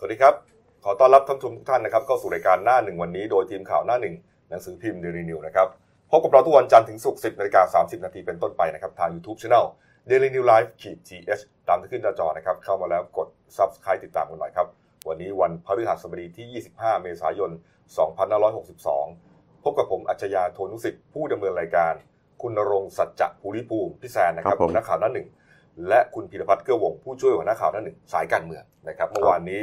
สวัสดีครับขอต้อนรับท่านผู้ชมทุกท่านนะครับเข้าสู่รายการหน้าหนึ่งวันนี้โดยทีมข่าวหน้าหนึ่งหนังสือพิมพ์ Daily News นะครับพบกับเราทุกวันจันทร์ถึงศุกร์ 10:30 นาทีเป็นต้นไปนะครับทาง YouTube Channel Daily News Live -th ตามที่ขึ้นหน้าจอนะครับเข้ามาแล้วกด Subscribe ติดตามกันหน่อยครับวันนี้วันพฤหัสบดีที่25เมษายน2562พบกับผมอัจฉริยะโทนุสิทธิ์ผู้ดำเนินรายการคุณณรงค์สัจจะภูริภูมิพี่แซนนะครับหัวหน้าข่าวหน้าหนึ่งและคุณพีรพัฒน์เกื้อวงผู้ช่วยหัวหน้าข่าวหน้าหนึ่งสายการเมืองนะครับเมื่อวานนี้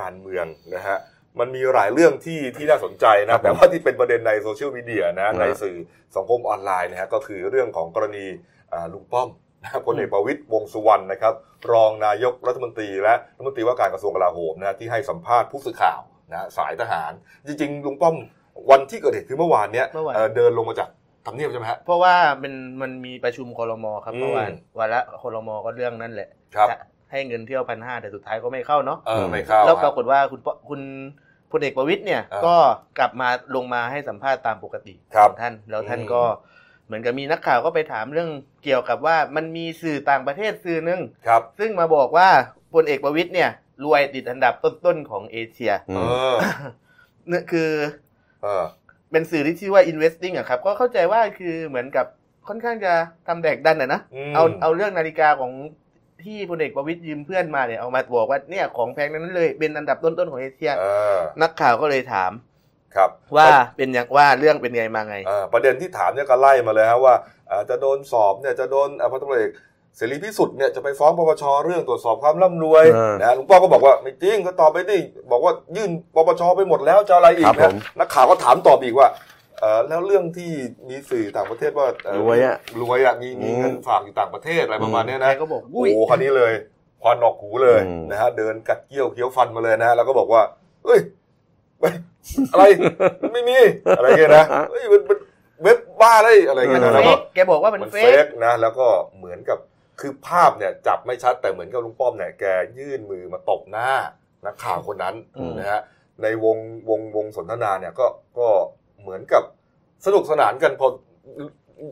การเมืองนะฮะมันมีหลายเรื่องที่น่าสนใจนะแต่ว่าที่เป็นประเด็นในโซเชียลมีเดียนะในสื่อสังคมออนไลน์นะฮะก็คือเรื่องของกรณีลุงป้อมพลเอกประวิตรวงษ์สุวรรณนะครับรองนายกรัฐมนตรีและรัฐมนตรีว่าการกระทรวงกลาโหมนะที่ให้สัมภาษณ์ผู้สื่อข่าวนะสายทหารจริงๆลุงป้อมวันที่เกิดเหตุคือเมื่อวานเนี้ยเดินลงมาจากทำเนียบใช่ไหมฮะเพราะว่ามันมีประชุมครม.ครับเมื่อวานวันละครม.ก็เรื่องนั่นแหละให้เงินเที่ยว1,500แต่สุดท้ายก็ไม่เข้าเนาะไม่เข้าแล้วปรากฏว่าคุณพลเอกประวิตรเนี่ยก็กลับมาลงมาให้สัมภาษณ์ตามปกติท่านแล้วท่านก็เหมือนกับมีนักข่าวก็ไปถามเรื่องเกี่ยวกับว่ามันมีสื่อต่างประเทศสื่อนึงซึ่งมาบอกว่าพลเอกประวิตรเนี่ยรวยติดอันดับต้นๆของเอเชียนี่คือเป็นสื่อที่ชื่อว่า investing อ่ะครับก็เข้าใจว่าคือเหมือนกับค่อนข้างจะทำแดกดันนะเอาเรื่องนาฬิกาของที่พลเอกประวิตรยืมเพื่อนมาเนี่ยเอามาบอกว่าเนี่ยของแพงนั้นเลยเป็นอันดับต้นๆของเอเชียนักข่าวก็เลยถามครับว่าเป็นอย่างว่าเรื่องเป็นไงมาไงประเด็นที่ถามเนี่ยก็ไล่มาเลยฮะว่าจะโดนสอบเนี่ยจะโดนพลตำรวจเอกเสรีพิสุทธิ์เนี่ยจะไปฟ้องปปชเรื่องตรวจสอบความร่ำรวยนะลุงป้อมก็บอกว่าไม่จริงก็ตอบไปดิบอกว่ายื่นปปชไปหมดแล้วจะอะไรอีกนะนักข่าวก็ถามตอบอีกว่าแล้วเรื่องที่มีสื่อต่างประเทศว่ารวยอ่ะมีเงินฝากอยู่ต่างประเทศอะไรประมาณนี้นะก็บอกโอ้โหคันนี้เลยควันออกหูเลยนะฮะเดินกัดเกี้ยวเคี้ยวฟันมาเลยนะแล้วก็บอกว่าเอ้ยอะไรไม่มีอะไรเงี้ยนะเอ้ยมันเว็บบ้าอะไรอะไรเงี้ยนะแกบอกว่ามันเฟกนะแล้วก็เหมือนกับคือภาพเนี่ยจับไม่ชัดแต่เหมือนกับลุงป้อมเนี่ยแกยื่นมือมาตบหน้านักข่าวคนนั้นนะฮะในวงสนทนาเนี่ยก็เหมือนกับสนุกสนานกันพอ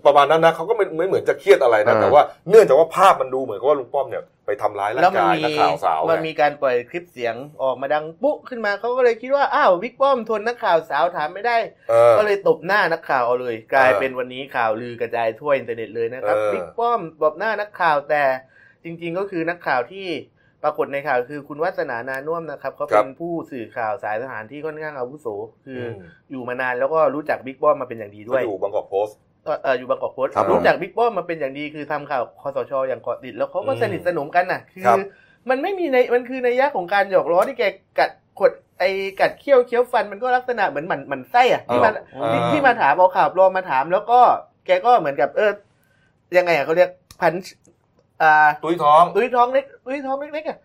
ประมาณนั้นนะเขาก็ไม่เหมือนจะเครียดอะไรนะแต่ว่าเนื่องจากว่าภาพมันดูเหมือนกับว่าลุงป้อมเนี่ยไปทำร้ายร่างกายนักข่าวสาวมันมีการปล่อยคลิปเสียงออกมาดังปุ๊ขึ้นมาเขาก็เลยคิดว่าอ้าวบิ๊กป้อมทนนักข่าวสาวถามไม่ได้ก็เลยตบหน้านักข่าวเอาเลยกลายเป็นวันนี้ข่าวลือกระจายทั่วอินเทอร์เน็ตเลยนะครับบิ๊กป้อมตบหน้านักข่าวแต่จริงๆก็คือนักข่าวที่ปรากฏในข่าวคือคุณวัฒนา นานุ่มนะครับเขาเป็นผู้สื่อข่าวสายทหารที่ค่อนข้างอาวุโสคืออยู่มานานแล้วก็รู้จักบิ๊กป้อมมาเป็นอย่างดีด้วยอยู่บางกอกโพสต์อยู่บางกอกโพสต์รู้จักบิ๊กป้อมมาเป็นอย่างดีคือทำข่าวคสช.อย่างเกาะติดแล้วเขาก็สนิทสนมกันน่ะคือมันไม่มีในมันคือในย่าของการหยอกล้อที่แกกัดเขี้ยวเคี้ยวฟันมันก็ลักษณะเหมือนมันไส้อ่ะที่มาถามเอาข่าวปลอมมาถามแล้วก็แกก็เหมือนกับยังไงอ่ะเขาเรียกพันตุ้ยท้องเล็กตุ้ยท้องเล็กๆอ่ะ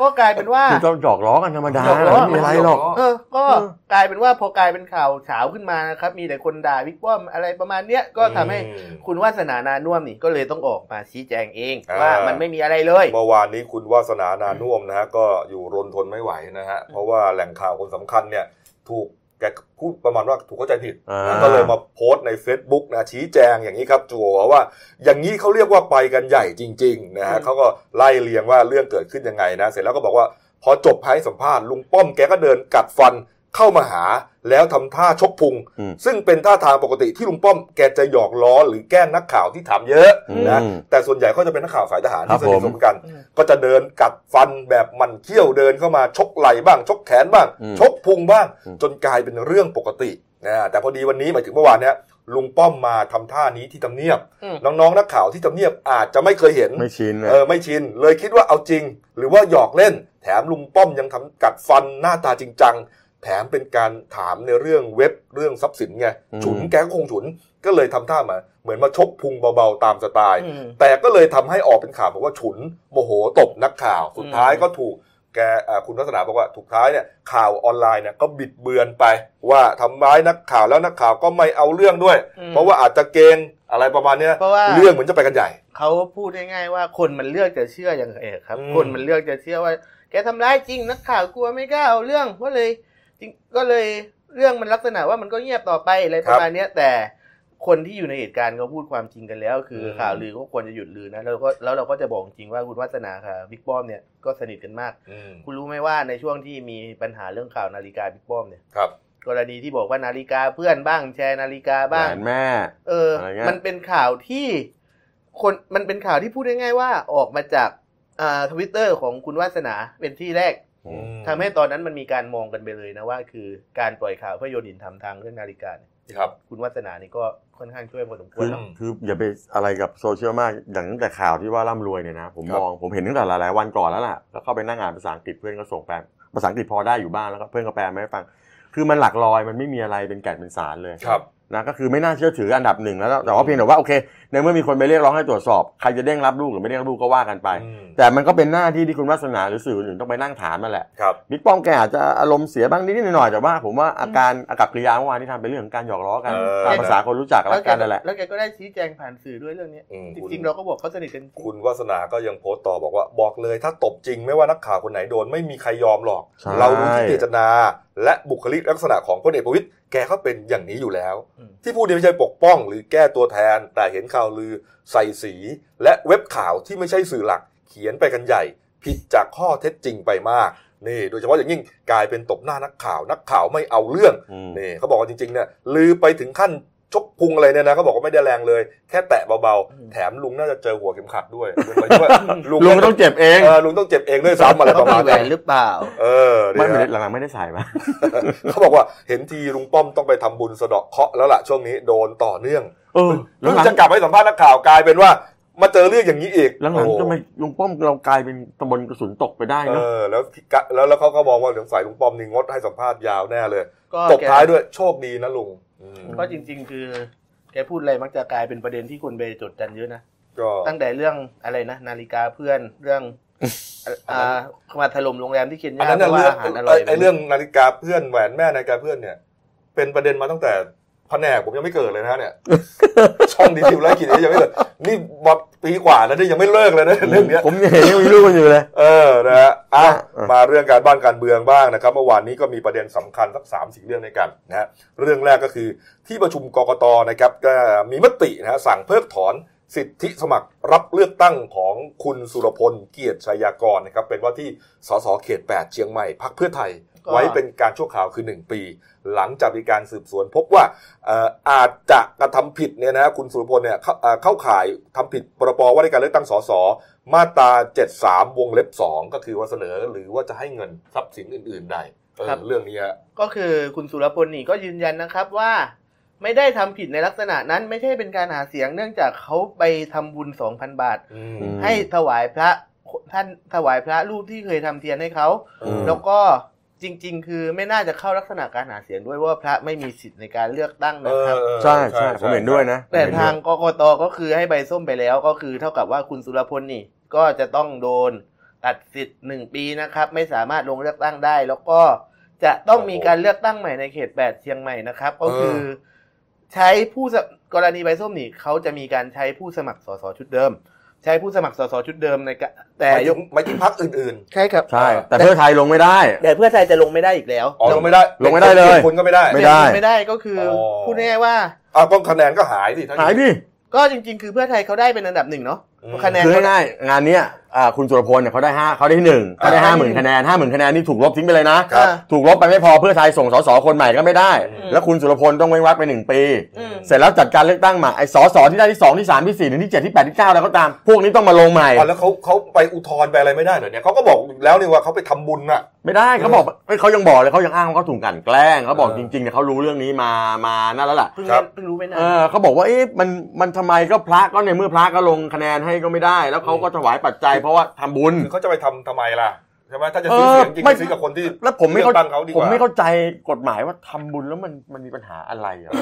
ก็กลายเป็นว่าต้องหยอกล้อกันธรรมดาไม่มีอะไรหรอกก็กลายเป็นว่าพอกลายเป็นข่าวเฉาขึ้นมานะครับมีแต่คนด่าบิ๊กป้อมอะไรประมาณเนี้ยก็ทำให้คุณวาสนา นานุ่มนี่ก็เลยต้องออกมาชี้แจงเองว่ามันไม่มีอะไรเลยเมื่อวานนี้คุณวาสนา นานุ่มนะฮะก็อยู่รนทนไม่ไหวนะฮะเพราะว่าแหล่งข่าวคนสำคัญเนี่ยถูกแกพูดประมาณว่าถูกเข้าใจผิดก็เลยมาโพสต์ใน Facebook นะชี้แจงอย่างนี้ครับจั่วว่าอย่างนี้เขาเรียกว่าไปกันใหญ่จริงๆนะฮะเขาก็ไล่เรียงว่าเรื่องเกิดขึ้นยังไงนะเสร็จแล้วก็บอกว่าพอจบให้สัมภาษณ์ลุงป้อมแกก็เดินกัดฟันเข้ามาหาแล้วทำท่าชกพุงซึ่งเป็นท่าทางปกติที่ลุงป้อมแกจะหยอกล้อหรือแกล้งนักข่าวที่ถามเยอะนะแต่ส่วนใหญ่ก็จะเป็นนักข่าวสายทหารที่สนิทสนมกันก็จะเดินกัดฟันแบบมันเขี้ยวเดินเข้ามาชกไหล่บ้างชกแขนบ้างชกพุงบ้างจนกลายเป็นเรื่องปกตินะแต่พอดีวันนี้หมายถึงเมื่อวานเนี้ยลุงป้อมมาทำท่านี้ที่ทำเนียบน้องๆนักข่าวที่ทำเนียบอาจจะไม่เคยเห็นไม่ชินเลยคิดว่าเอาจริงหรือว่าหยอกเล่นแถมลุงป้อมยังทำกัดฟันหน้าตาจริงจังแถมเป็นการถามในเรื่องเว็บเรื่องทรัพย์สินไงฉุนแกก็คงฉุนก็เลยทำท่ามาเหมือนมาชกพุงเบาๆตามสไตล์แต่ก็เลยทำให้ออกเป็นข่าวบอกว่าฉุนโมโหตบนักข่าวสุดท้ายก็ถูกแกคุณวัฒนาบอกว่าถูกท้ายเนี่ยข่าวออนไลน์เนี่ยก็บิดเบือนไปว่าทำร้ายนักข่าวแล้วนักข่าวก็ไม่เอาเรื่องด้วยเพราะว่าอาจจะเกณฑ์อะไรประมาณนี้เรื่องเหมือนจะไปกันใหญ่เขาพูดง่ายๆว่าคนมันเลือกจะเชื่ออย่างเอกครับคนมันเลือกจะเชื่อว่าแกทำร้ายจริงนักข่าวกลัวไม่กล้าเอาเรื่องเพราะเลยก็เลยเรื่องมันลักษณะว่ามันก็เงียบต่อไปอะไรประมาณนี้แต่ค คนที่อยู่ในเหตุการณ์เขาพูดความจริงกันแล้วคือข่าวลือก็ควรจะหยุดลือนะแล้วเราก็จะบอกจริงว่าคุณวาสนาค่ะบิ๊กป้อมเนี่ยก็สนิทกันมากคุณรู้ไหมว่าในช่วงที่มีปัญหาเรื่องข่าวนาฬิกาบิ๊กป้อมเนี่ยกรณีที่บอกว่านาฬิกาเพื่อนบ้างแชร์นาฬิกาบ้างแม่มันเป็นข่าวที่คนมันเป็นข่าวที่พูดง่ายๆว่าออกมาจากTwitter ของคุณวาสนาเป็นที่แรกทำให้ตอนนั้นมันมีการมองกันไปเลยนะว่าคือการปล่อยข่าวเพื่อโยนหินทำทางเรื่องนาฬิกาครับคุณวาสนานี่ก็ค่อนข้างช่วยพอสมควรแล้วคืออย่าไปอะไรกับโซเชียลมากอย่างตั้งแต่ข่าวที่ว่าร่ำรวยเนี่ยนะผมเห็นตั้งแต่หลายวันก่อนแล้วล่ะแล้วเข้าไปนั่งอ่านภาษาอังกฤษเพื่อนก็ส่งแปลภาษาอังกฤษพอได้อยู่บ้านแล้วก็เพื่อนก็แปลมาให้ฟังคือมันหลักลอยมันไม่มีอะไรเป็นแก่นเป็นสารเลยนะก็คือไม่น่าเชื่อถืออันดับหนึ่งแล้วแต่ว่าเพียงแต่ว่าโอเคในเมื่อมีคนไปเรียกร้องให้ตรวจสอบใครจะเด้งรับลูกหรือไม่เด้งรับลูกก็ว่ากันไปแต่มันก็เป็นหน้าที่ที่คุณวาสนาหรือสื่ออื่นต้องไปนั่งถามนั่นแหละบิ๊กป้อมแกอาจจะอารมณ์เสียบ้างนิดหน่อยแต่ว่าผมว่าอาการอากับกิริยาเมื่อวานที่ทำเป็นเรื่องของการหยอกล้อกันตามภาษาคนรู้จักแล้วกันนั่นแหละแล้วแกก็ได้ชี้แจงผ่านสื่อด้วยเรื่องนี้จริงๆเราก็บอกเขาสนิทกันคุณวาสนาก็ยังโพสต์ต่อบอกว่าบอกเลยถ้าตบจริงไม่ว่านักข่าวคนไหนโดนไม่มีใครยอมหรอกเรารู้ที่เจตนาและบุคลิกลักษณะของพลเอกประวิตรแกเขาเป็นอย่างนี้อยู่แล้วที่พูดไม่ใช่ปกป้องหรือแก้ตัวแทนแต่เห็นข่าวลือใส่สีและเว็บข่าวที่ไม่ใช่สื่อหลักเขียนไปกันใหญ่ผิดจากข้อเท็จจริงไปมากนี่โดยเฉพาะอย่างยิ่งกลายเป็นตบหน้านักข่าวไม่เอาเรื่องนี่เขาบอกว่าจริงๆเนี่ยลือไปถึงขั้นชกพุงอะไรเนี่ยนะเขาบอกว่าไม่ได้แรงเลยแค่แตะเบาๆแถมลุงน่าจะเจอหัวเข็มขัดด้วยลุงต้องเจ็บเองลุงต้องเจ็บเองด้วยซ้ำอะไรประมาณนั้นหรือเปล่าไม่หลังๆไม่ได้ใส่มาเขาบอกว่าเห็นทีลุงป้อมต้องไปทำบุญสะเดาะเคราะห์แล้วล่ะช่วงนี้โดนต่อเนื่องลุงจะกลับให้สัมภาษณ์นักข่าวกลายเป็นว่ามาเจอเรื่องอย่างนี้อีกหลังๆจะไม่ลุงป้อมเรากลายเป็นตำบลกระสุนตกไปได้นะแล้วเขาก็มองว่าเดี๋ยวสายลุงป้อมนี่งดให้สัมภาษณ์ยาวแน่เลยตบท้ายด้วยโชคดีนะลุงก็จริงๆคือแกพูดอะไรมักจะกลายเป็นประเด็นที่คนไปจดกันเยอะนะตั้งแต่เรื่องอะไรนะนาฬิกาเพื่อนเรื่องมาถล่มโรงแรมที่เคนยาเพราะว่าอาหารอร่อยไอ้เรื่องนาฬิกาเพื่อนแหวนแม่นาฬิกาเพื่อนเนี่ยเป็นประเด็นมาตั้งแต่แผนกผมยังไม่เกิดเลยนะเนี่ยช่องดีทีวีไลฟ์กินยังไม่เกิดนี่มาปีกว่าแล้วนี่ยังไม่เลิกเลยนะเรื่องนี้ผมยังเห็นยังมีลูกอยู่เลยนะฮะมาเรื่องการบ้านการเมืองบ้างนะครับเมื่อวานนี้ก็มีประเด็นสำคัญสัก 3-4 เรื่องในกันนะฮะเรื่องแรกก็คือที่ประชุมกกตนะครับก็มีมตินะฮะสั่งเพิกถอนสิทธิสมัครรับเลือกตั้งของคุณสุรพลเกียรติชัยยากรนะครับเป็นว่าที่สสเขต8เชียงใหม่พรรคเพื่อไทยไว้เป็นการชั่วคราวคือ1ปีหลังจากมีการสืบสวนพบว่าอาจจะกระทำผิดเนี่ยนะคุณสุรพลเนี่ยเข้าข่ายทำผิดพรบว่าด้วยการเลือกตั้งสสมาตรา73วงเล็บ2ก็คือว่าเสนอหรือว่าจะให้เงินทรัพย์สินอื่นๆใดเรื่องนี้ก็คือคุณสุรพลนี่ก็ยืนยันนะครับว่าไม่ได้ทำผิดในลักษณะนั้นไม่ใช่เป็นการหาเสียงเนื่องจากเขาไปทำบุญ 2,000 บาทให้ถวายพระท่านถวายพระรูปที่เคยทำเทียนให้เขาแล้วก็จริงๆคือไม่น่าจะเข้าลักษณะการหาเสียงด้วยว่าพระไม่มีสิทธิ์ในการเลือกตั้งนะครับใช่ใช่ผมเห็นด้วยนะแต่ทางกกต.ก็คือให้ใบส้มไปแล้วก็คือเท่ากับว่าคุณสุรพลนี่ก็จะต้องโดนตัดสิทธิ์1ปีนะครับไม่สามารถลงเลือกตั้งได้แล้วก็จะต้องมีการเลือกตั้งใหม่ในเขต8เชียงใหม่นะครับก็คือใช้ผู้กรณีใบส้มนี่เขาจะมีการใช้ผู้สมัครสสชุดเดิมใช้ผู้สมัครสสชุดเดิมในแต่ยกไม่ที่พรรคอื่นๆใช่ครับใช่แต่เพื่อไทยลงไม่ได้แต่เพื่อไทยจะลงไม่ได้อีกแล้วลงไม่ได้ลงไม่ได้เลยคนก็ไม่ได้ไม่ได้ก็คือพูดง่ายๆว่าเอาก็คะแนนก็หายสิหายดิก็จริงๆคือเพื่อไทยเขาได้เป็นอันดับหนึ่งเนาะคะแนนเขาได้งานนี้คุณสุรพลเนี่ยเขาได้5เขาได้1เขาได้ 50,000 คะแนน 50,000 คะแนนนี่ถูกลบทิ้งไปเลยนะถูกลบไปไม่พอเพื่อไทยส่งสสคนใหม่ก็ไม่ได้แล้วคุณสุรพลต้องเว้นวรรคไป1ปีเสร็จแล้วจัดการเลือกตั้งใหม่ไอ้สสที่ได้ที่2ที่3ที่4ที่7ที่8ที่9แล้วก็ตามพวกนี้ต้องมาลงใหม่แล้วเขาไปอุทธรณ์ไปอะไรไม่ได้เหรอเนี่ยเขาก็บอกแล้วนี่ว่าเขาไปทำบุญอะไม่ได้เขาบอกเขายังบอกเลยเขายังอ้างว่าเขาถูกกลั่นแกล้งเขาบอกจริงๆเนี่ยเขารู้เรื่องนี้มานั่นแล้วล่ะเพิ่งรู้ไม่นานเขาบอกว่าเอ๊ะมันทำไมก็พระก็ในเมื่อพระก็ลงคะแนนให้ก็ไม่ได้แล้วเขาก็ถวายปัจจัยเพราะว่าทำบุญเขาจะไปทำไมล่ะใช่ไหมถ้าจะซื้อเสียงจริงซื้อกับคนที่แล้วผมไม่เข้าใจกฎหมายว่าทำบุญแล้วมันมีปัญหาอะไรอ่ะ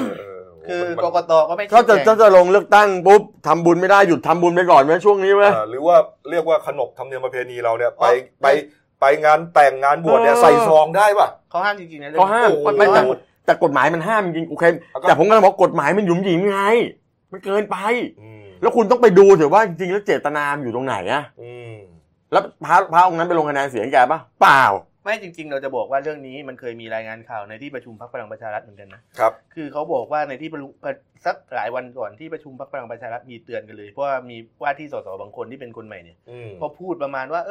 คือกกตก็ไม่เขาจะลงเลือกตั้งปุ๊บทำบุญไม่ได้หยุดทำบุญไปก่อนไหมช่วงนี้ไหมหรือว่าเรียกว่าขนบธรรมเนียมประเพณีเราเนี่ยไปงานแต่งงานบวชเนี่ยใส่ซองได้ป่ะเขาห้ามจริงๆนะเขาห้ามแต่กฎหมายมันห้ามจริงโอเคแต่ผมกำลังบอกกฎหมายมันหยุ่มหยิมไงมันเกินไปแล้วคุณต้องไปดูเถอะว่าจริงๆแล้วเจตนาอยู่ตรงไหนอะแล้วพระองค์นั้นไปลงคะแนนเสียงแกป่ะเปล่า ไม่จริงๆเราจะบอกว่าเรื่องนี้มันเคยมีรายงานข่าวในที่ประชุมพรรคพลังประชารัฐเหมือนกันนะครับคือเขาบอกว่าในที่ประชุมสักหลายวันก่อนที่ประชุมพรรคพลังประชารัฐมีเตือนกันเลยเพราะว่ามีว่าที่สสบางคนที่เป็นคนใหม่เนี่ยพอพูดประมาณว่า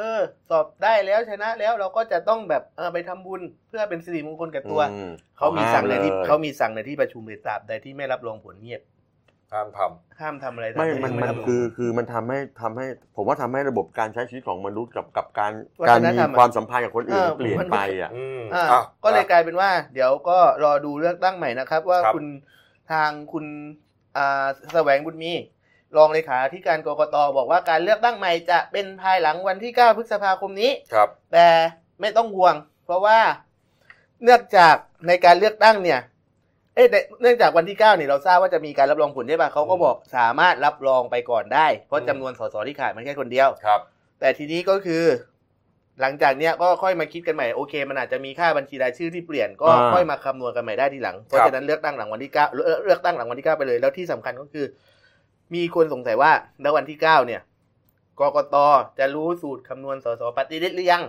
สอบได้แล้วชนะแล้วเราก็จะต้องแบบไปทำบุญเพื่อเป็นสิริมงคลกับตัวเขามีสั่งในที่ประชุมเลยตราบใดที่ไม่รับรองผลเงียบห้ามทำอะไรไม่มันคือมันทำให้ผมว่าทำให้ระบบการใช้ชีวิตของมนุษย์กับการมีความสัมพันธ์กับคนอื่นเปลี่ยนไปอ่ะก็เลยกลายเป็นว่าเดี๋ยวก็รอดูเลือกตั้งใหม่นะครับว่าคุณทางคุณแสวงบุญมีรองเลขาธิการกกต.บอกว่าการเลือกตั้งใหม่จะเป็นภายหลังวันที่9พฤษภาคมนี้แต่ไม่ต้องห่วงเพราะว่าเนื่องจากในการเลือกตั้งเนี่ยเนื่องจากวันที่9เนี่ยเราทราบว่าจะมีการรับรองผลใช่ป่ะเขาก็บอกสามารถรับรองไปก่อนได้เพราะจำนวนสสที่ขาดมันแค่คนเดียวครับแต่ทีนี้ก็คือหลังจากเนี้ยก็ค่อยมาคิดกันใหม่โอเคมันอาจจะมีค่าบัญชีรายชื่อที่เปลี่ยนก็ค่อยมาคำนวณกันใหม่ได้ทีหลังเพราะฉะนั้นเลือกตั้งหลังวันที่9เลือกตั้งหลังวันที่9ไปเลยแล้วที่สำคัญก็คือมีคนสงสัยว่าณวันที่9เนี่ยกกต.จะรู้สูตรคำนวณสสปฏิริษีหรือยัง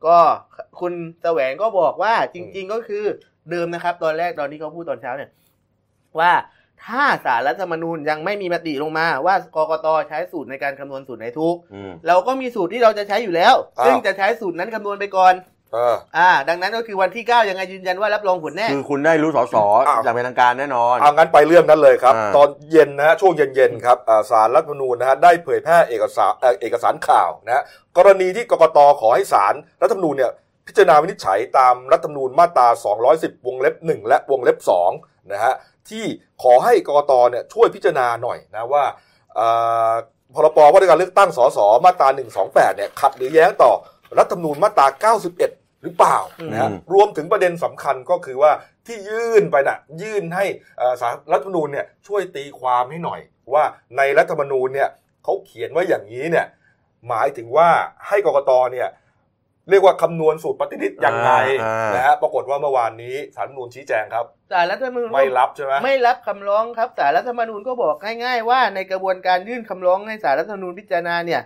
ก็คุณแสวงก็บอกว่าจริงๆก็คือเดิมนะครับตอนที่เขาพูดตอนเช้าเนี่ยว่าถ้าศาลรัฐธรรมนูญยังไม่มีมติลงมาว่ากกต.ใช้สูตรในการคำนวณสูตรไหนถูกเราก็มีสูตรที่เราจะใช้อยู่แล้วซึ่งจะใช้สูตรนั้นคำนวณไปก่อนดังนั้นก็คือวันที่9ยังไงยืนยันว่ารับรองผลแน่คือคุณได้รู้สส อย่างเป็นทางการแน่นอนเอางั้นไปเรื่องนั้นเลยครับตอนเย็นนะฮะช่วงเย็นๆครับศาลรัฐธรรมนูญนะฮะได้เผยแพร่เอกสารข่าวนะกรณีที่กกต.ขอให้ศาลรัฐธรรมนูญเนี่ยพิจารณาวินิจฉัยตามรัฐธรรมนูญมาตรา210วงเล็บ1และวงเล็บ2นะฮะที่ขอให้กกต.เนี่ยช่วยพิจารณาหน่อยนะว่าพรบ.ว่าด้วยการเลือกตั้งสสมาตรา128เนี่ยขัดหรือแย้งต่อรัฐธรรมนูญมาตรา91หรือเปล่านะฮะรวมถึงประเด็นสำคัญก็คือว่าที่ยื่นไปน่ะยื่นให้ศาลรัฐธรรมนูญเนี่ยช่วยตีความให้หน่อยว่าในรัฐธรรมนูญเนี่ยเขาเขียนไว้อย่างนี้เนี่ยหมายถึงว่าให้กกต.เนี่ยเรียกว่าคำนวณสูตรปฏิทินยังไงนะฮะปรากฏว่าเมื่อวานนี้ศาลรัฐธรรมนูญชี้แจงครับศาลรัฐธรรมนูญไม่รับใช่ไหมไม่รับคำร้องครับศาลรัฐธรรมนูญก็บอกง่ายๆว่าในกระบวนการยื่นคำร้องในศาลรัฐธรรมนูญพิจารณาเนี่ย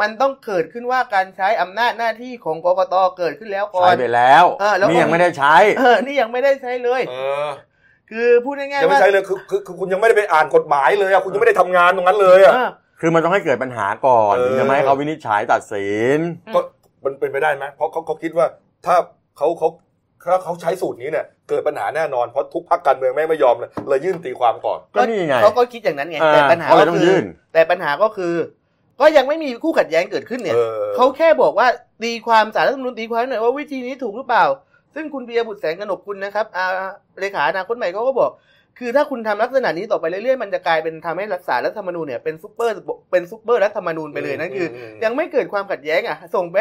มันต้องเกิดขึ้นว่าการใช้อำนาจหน้าที่ของกกต.เกิดขึ้นแล้วก่อนใช้ไปแล้วนี่ยังไม่ได้ใช้นี่ยังไม่ได้ใช้เลยคือพูดง่ายๆยังไม่ใช้เลยคือคุณยังไม่ได้ไปอ่านกฎหมายเลยอ่ะคุณยังไม่ได้ทำงานตรงนั้นเลยอ่ะคือมันต้องให้เกิดปัญหาก่อนถึงจะให้เขาวินิจฉัยตัดสินมันเป็นไปได้ไหมเพราะเขาคิดว่าถ้าเขาใช้สูตรนี้เนี่ยเกิดปัญหาแน่นอนเพราะทุกพรรคการเมืองไม่ยอมเลยยื่นตีความก่อนก็นี่ไงเขาก็คิดอย่างนั้นไงแต่ปัญหาก็คือก็ยังไม่มีคู่ขัดแย้งเกิดขึ้นเนี่ยเขาแค่บอกว่าตีความศาลรัฐธรรมนูญตีความหน่อยว่าวิธีนี้ถูกหรือเปล่าซึ่งคุณปิยบุตรแสงกนกคุณนะครับเลขาอนาคตใหม่เขาก็บอกคือถ้าคุณทำลักษณะนี้ต่อไปเรื่อยๆมันจะกลายเป็นทำให้รัฐศาสตร์รัฐธรรมนูญเนี่ยเป็นซุปเปอร์รัฐธรรมนูญไปเลยนั่นคือยังไม่เกิดความขัดแย้งอ่ะส่ง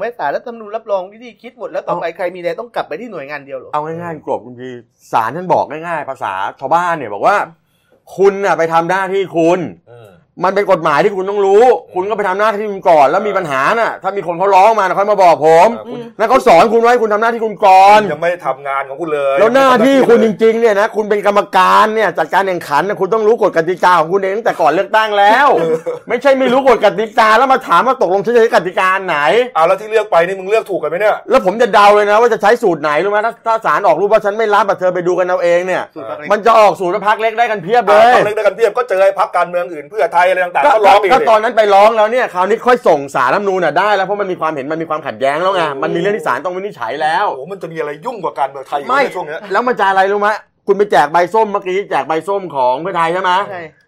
ไปศาลรัฐธรรมนูญรับรองวิธีคิดหมดแล้วต่อไปใครมีอะไรต้องกลับไปที่หน่วยงานเดียวหรอเอาง่ายๆกรอบคุณพี่ศาลท่านบอกง่ายๆภาษาชาวบ้านเนี่ยบอกว่าคุณน่ะไปทำหน้าที่คุณมันเป็นกฎหมายที่คุณต้องรู้คุณก็ไปทำหน้าที่คุณก่อนแล้วมีปัญหาน่ะถ้ามีคนเขาร้องมาค่อยมาบอกผมแล้วเขาสอนคุณไว้คุณทำหน้าที่คุณก่อนยังไม่ทำงานของคุณเลยแล้วหน้าที่คุณจริงๆเนี่ยนะคุณเป็นกรรมการเนี่ยจัดการแข่งขันคุณต้องรู้กฎกติกาของคุณเองตั้งแต่ก่อนเลือกตั้งแล้ว ไม่ใช่ไม่รู้กฎกติกาแล้วมาถามว่าตกลงใช้กติกาไหนเอาแล้วที่เลือกไปนี่มึงเลือกถูกกันไหมเนี่ยแล้วผมจะเดาเลยนะว่าจะใช้สูตรไหนรู้ไหมถ้าศาลออกรูปว่าฉันไม่รับเธอไปดูกันเอาเองเนี่ยมันจะออกสูตรพรรคเล็กได้กันเพียบเลยพรรคเล็กได้กันเพียบก็เจอพรรคการเมืองอื่นเพื่อไทยก็ตอนนั้นไปร้องแล้วเนี่ยคราวนี้ค่อยส่งศาลรัฐธรรมนูญน่ะได้แล้วเพราะมันมีความเห็นมันมีความขัดแย้งแล้วไงมันมีเรื่องที่ศาลต้องวินิจฉัยแล้วโอ้มันจะมีอะไรยุ่งกว่าการเมืองไทยในช่วงนี้แล้วมันจะอะไรรู้มั้ยคุณไปแจกใบส้มเมื่อกี้แจกใบส้มของเพื่อไทยใช่มั้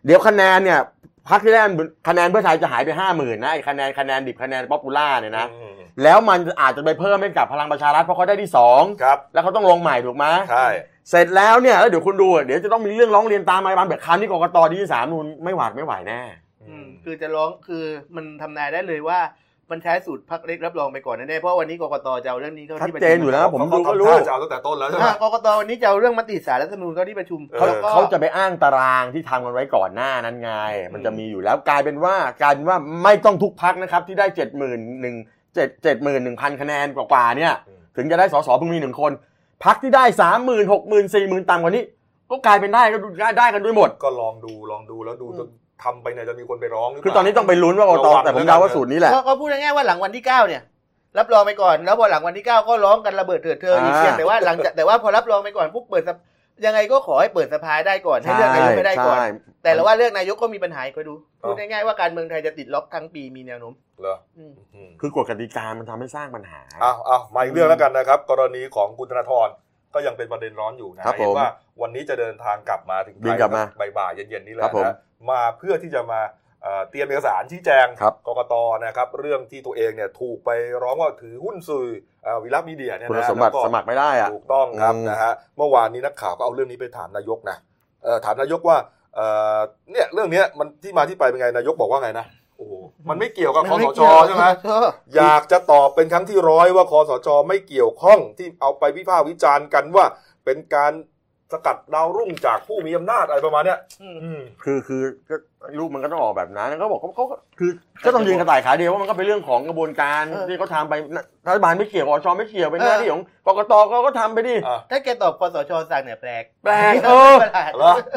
ยเดี๋ยวคะแนนเนี่ยพรรคที่ได้คะแนนเพื่อไทยจะหายไป 50,000 นะไอ้คะแนนดิบคะแนนป๊อปปูล่าเนี่ยนะแล้วมันอาจจะไปเพิ่มให้กับพลังประชารัฐเพราะเขาได้ที่2แล้วเขาต้องลงใหม่ถูกมั้ยใช่เสร็จแล้วเนี่ยแล้วเดี๋ยวคุณดูเดี๋ยวจะต้องมีเรื่องร้องเรียนตามมาบางแบบครั้งที่กกต.ที่ศาลนูนไม่ไหวแน่คือจะร้องคือมันทำนายได้เลยว่ามันใช้สูตรพรรคเล็กรับรองไปก่อนแน่ๆเพราะวันนี้กกต.จะเอาเรื่องนี้เข้าที่ประชุมชัดเจนอยู่แล้วผมดูก็รู้จะเอาตั้งแต่ต้นแล้วใช่ไหมกกต.วันนี้จะเอาเรื่องมติศาลรัฐธรรมนูญเข้าที่ประชุมเขาจะไปอ้างตารางที่ทำกันไว้ก่อนหน้านั้นไงมันจะมีอยู่แล้วกลายเป็นว่าไม่ต้องทุกพรรคนะครับที่ได้ 71,000 คะแนนกว่าๆเนี่ยถึงจะได้ส.ส.เพิ่งมี1คนพรรคที่ได้ 30,000 60,000 40,000 ต่ำกว่านี้ก็กลายเป็นได้กันด้วยหมดก็ลองดูแล้วดูทำไปเนี่ยจะมีคนไปร้องหรือเปล่าคือตอนนี้ต้องไปลุ้นว่ากกต.แต่ผมเดาว่าสูตรนี้แหละก็พูดง่ายๆว่าหลังวันที่9เนี่ย รับรองไปก่อนแล้วพอหลังวันที่9ก็ร้องกันระเบิดเถิดเธออีกเพียงแต่ว่าหลังจากแต่ว่าพอรับรองไปก่อนปุ๊บเปิดยังไงก็ขอให้เปิดสภาได้ก่อนให้เลือกนายกไม่ได้ก่อนแต่ละว่าเลือกนายกก็มีปัญหาคอยดูพูดง่ายๆว่าการเมืองไทยจะติดล็อกทั้งปีมีแนวโน้มเหรอคือกฎกติกามันทำให้สร้างปัญหาเอามาอีกเรื่องแล้วกันนะครับกรณีของคุณธนาธรก็ยังเป็นประเด็นร้อนอยู่นะเห็นว่าวันนี้จะเดินทางกลับมาถึงบ่ายเย็นๆนี้แล้วนะมาเพื่อที่จะมาเตรียมเอกสารชี้แจงกกตนะครับเรื่องที่ตัวเองเนี่ยถูกไปร้องว่าถือหุ้นสื่อวิลักษณ์มีเดียเนี่ยนะสมัครไม่ได้อะถูกต้องครับนะฮะเมื่อวานนี้นักข่าวก็เอาเรื่องนี้ไปถามนายกนะถามนายกว่าเนี่ยเรื่องนี้มันที่มาที่ไปเป็นไงนายกบอกว่าไงนะโอ้มันไม่เกี่ยวกับคสชใช่ไหมอยากจะตอบเป็นครั้งที่100ว่าคสชไม่เกี่ยวข้องที่เอาไปวิพากษ์วิจารณ์กันว่าเป็นการสกัดดาวรุ่งจากผู้มีอำนาจอะไรประมาณเนี้ยคือรูปมันก็ต้องออกแบบนั้นแล้วก็บอกเขาคือก็ต้องยืนกระต่ายขาเดียวว่ามันก็เป็นเรื่องของกระบวนการที่เขาทำไปรัฐบาลไม่เกี่ยวคสชไม่เกี่ยวเป็นหน้าที่ของกกตก็ทำไปดิถ้าแกตอบคสชสั่งเนี่ยแปลก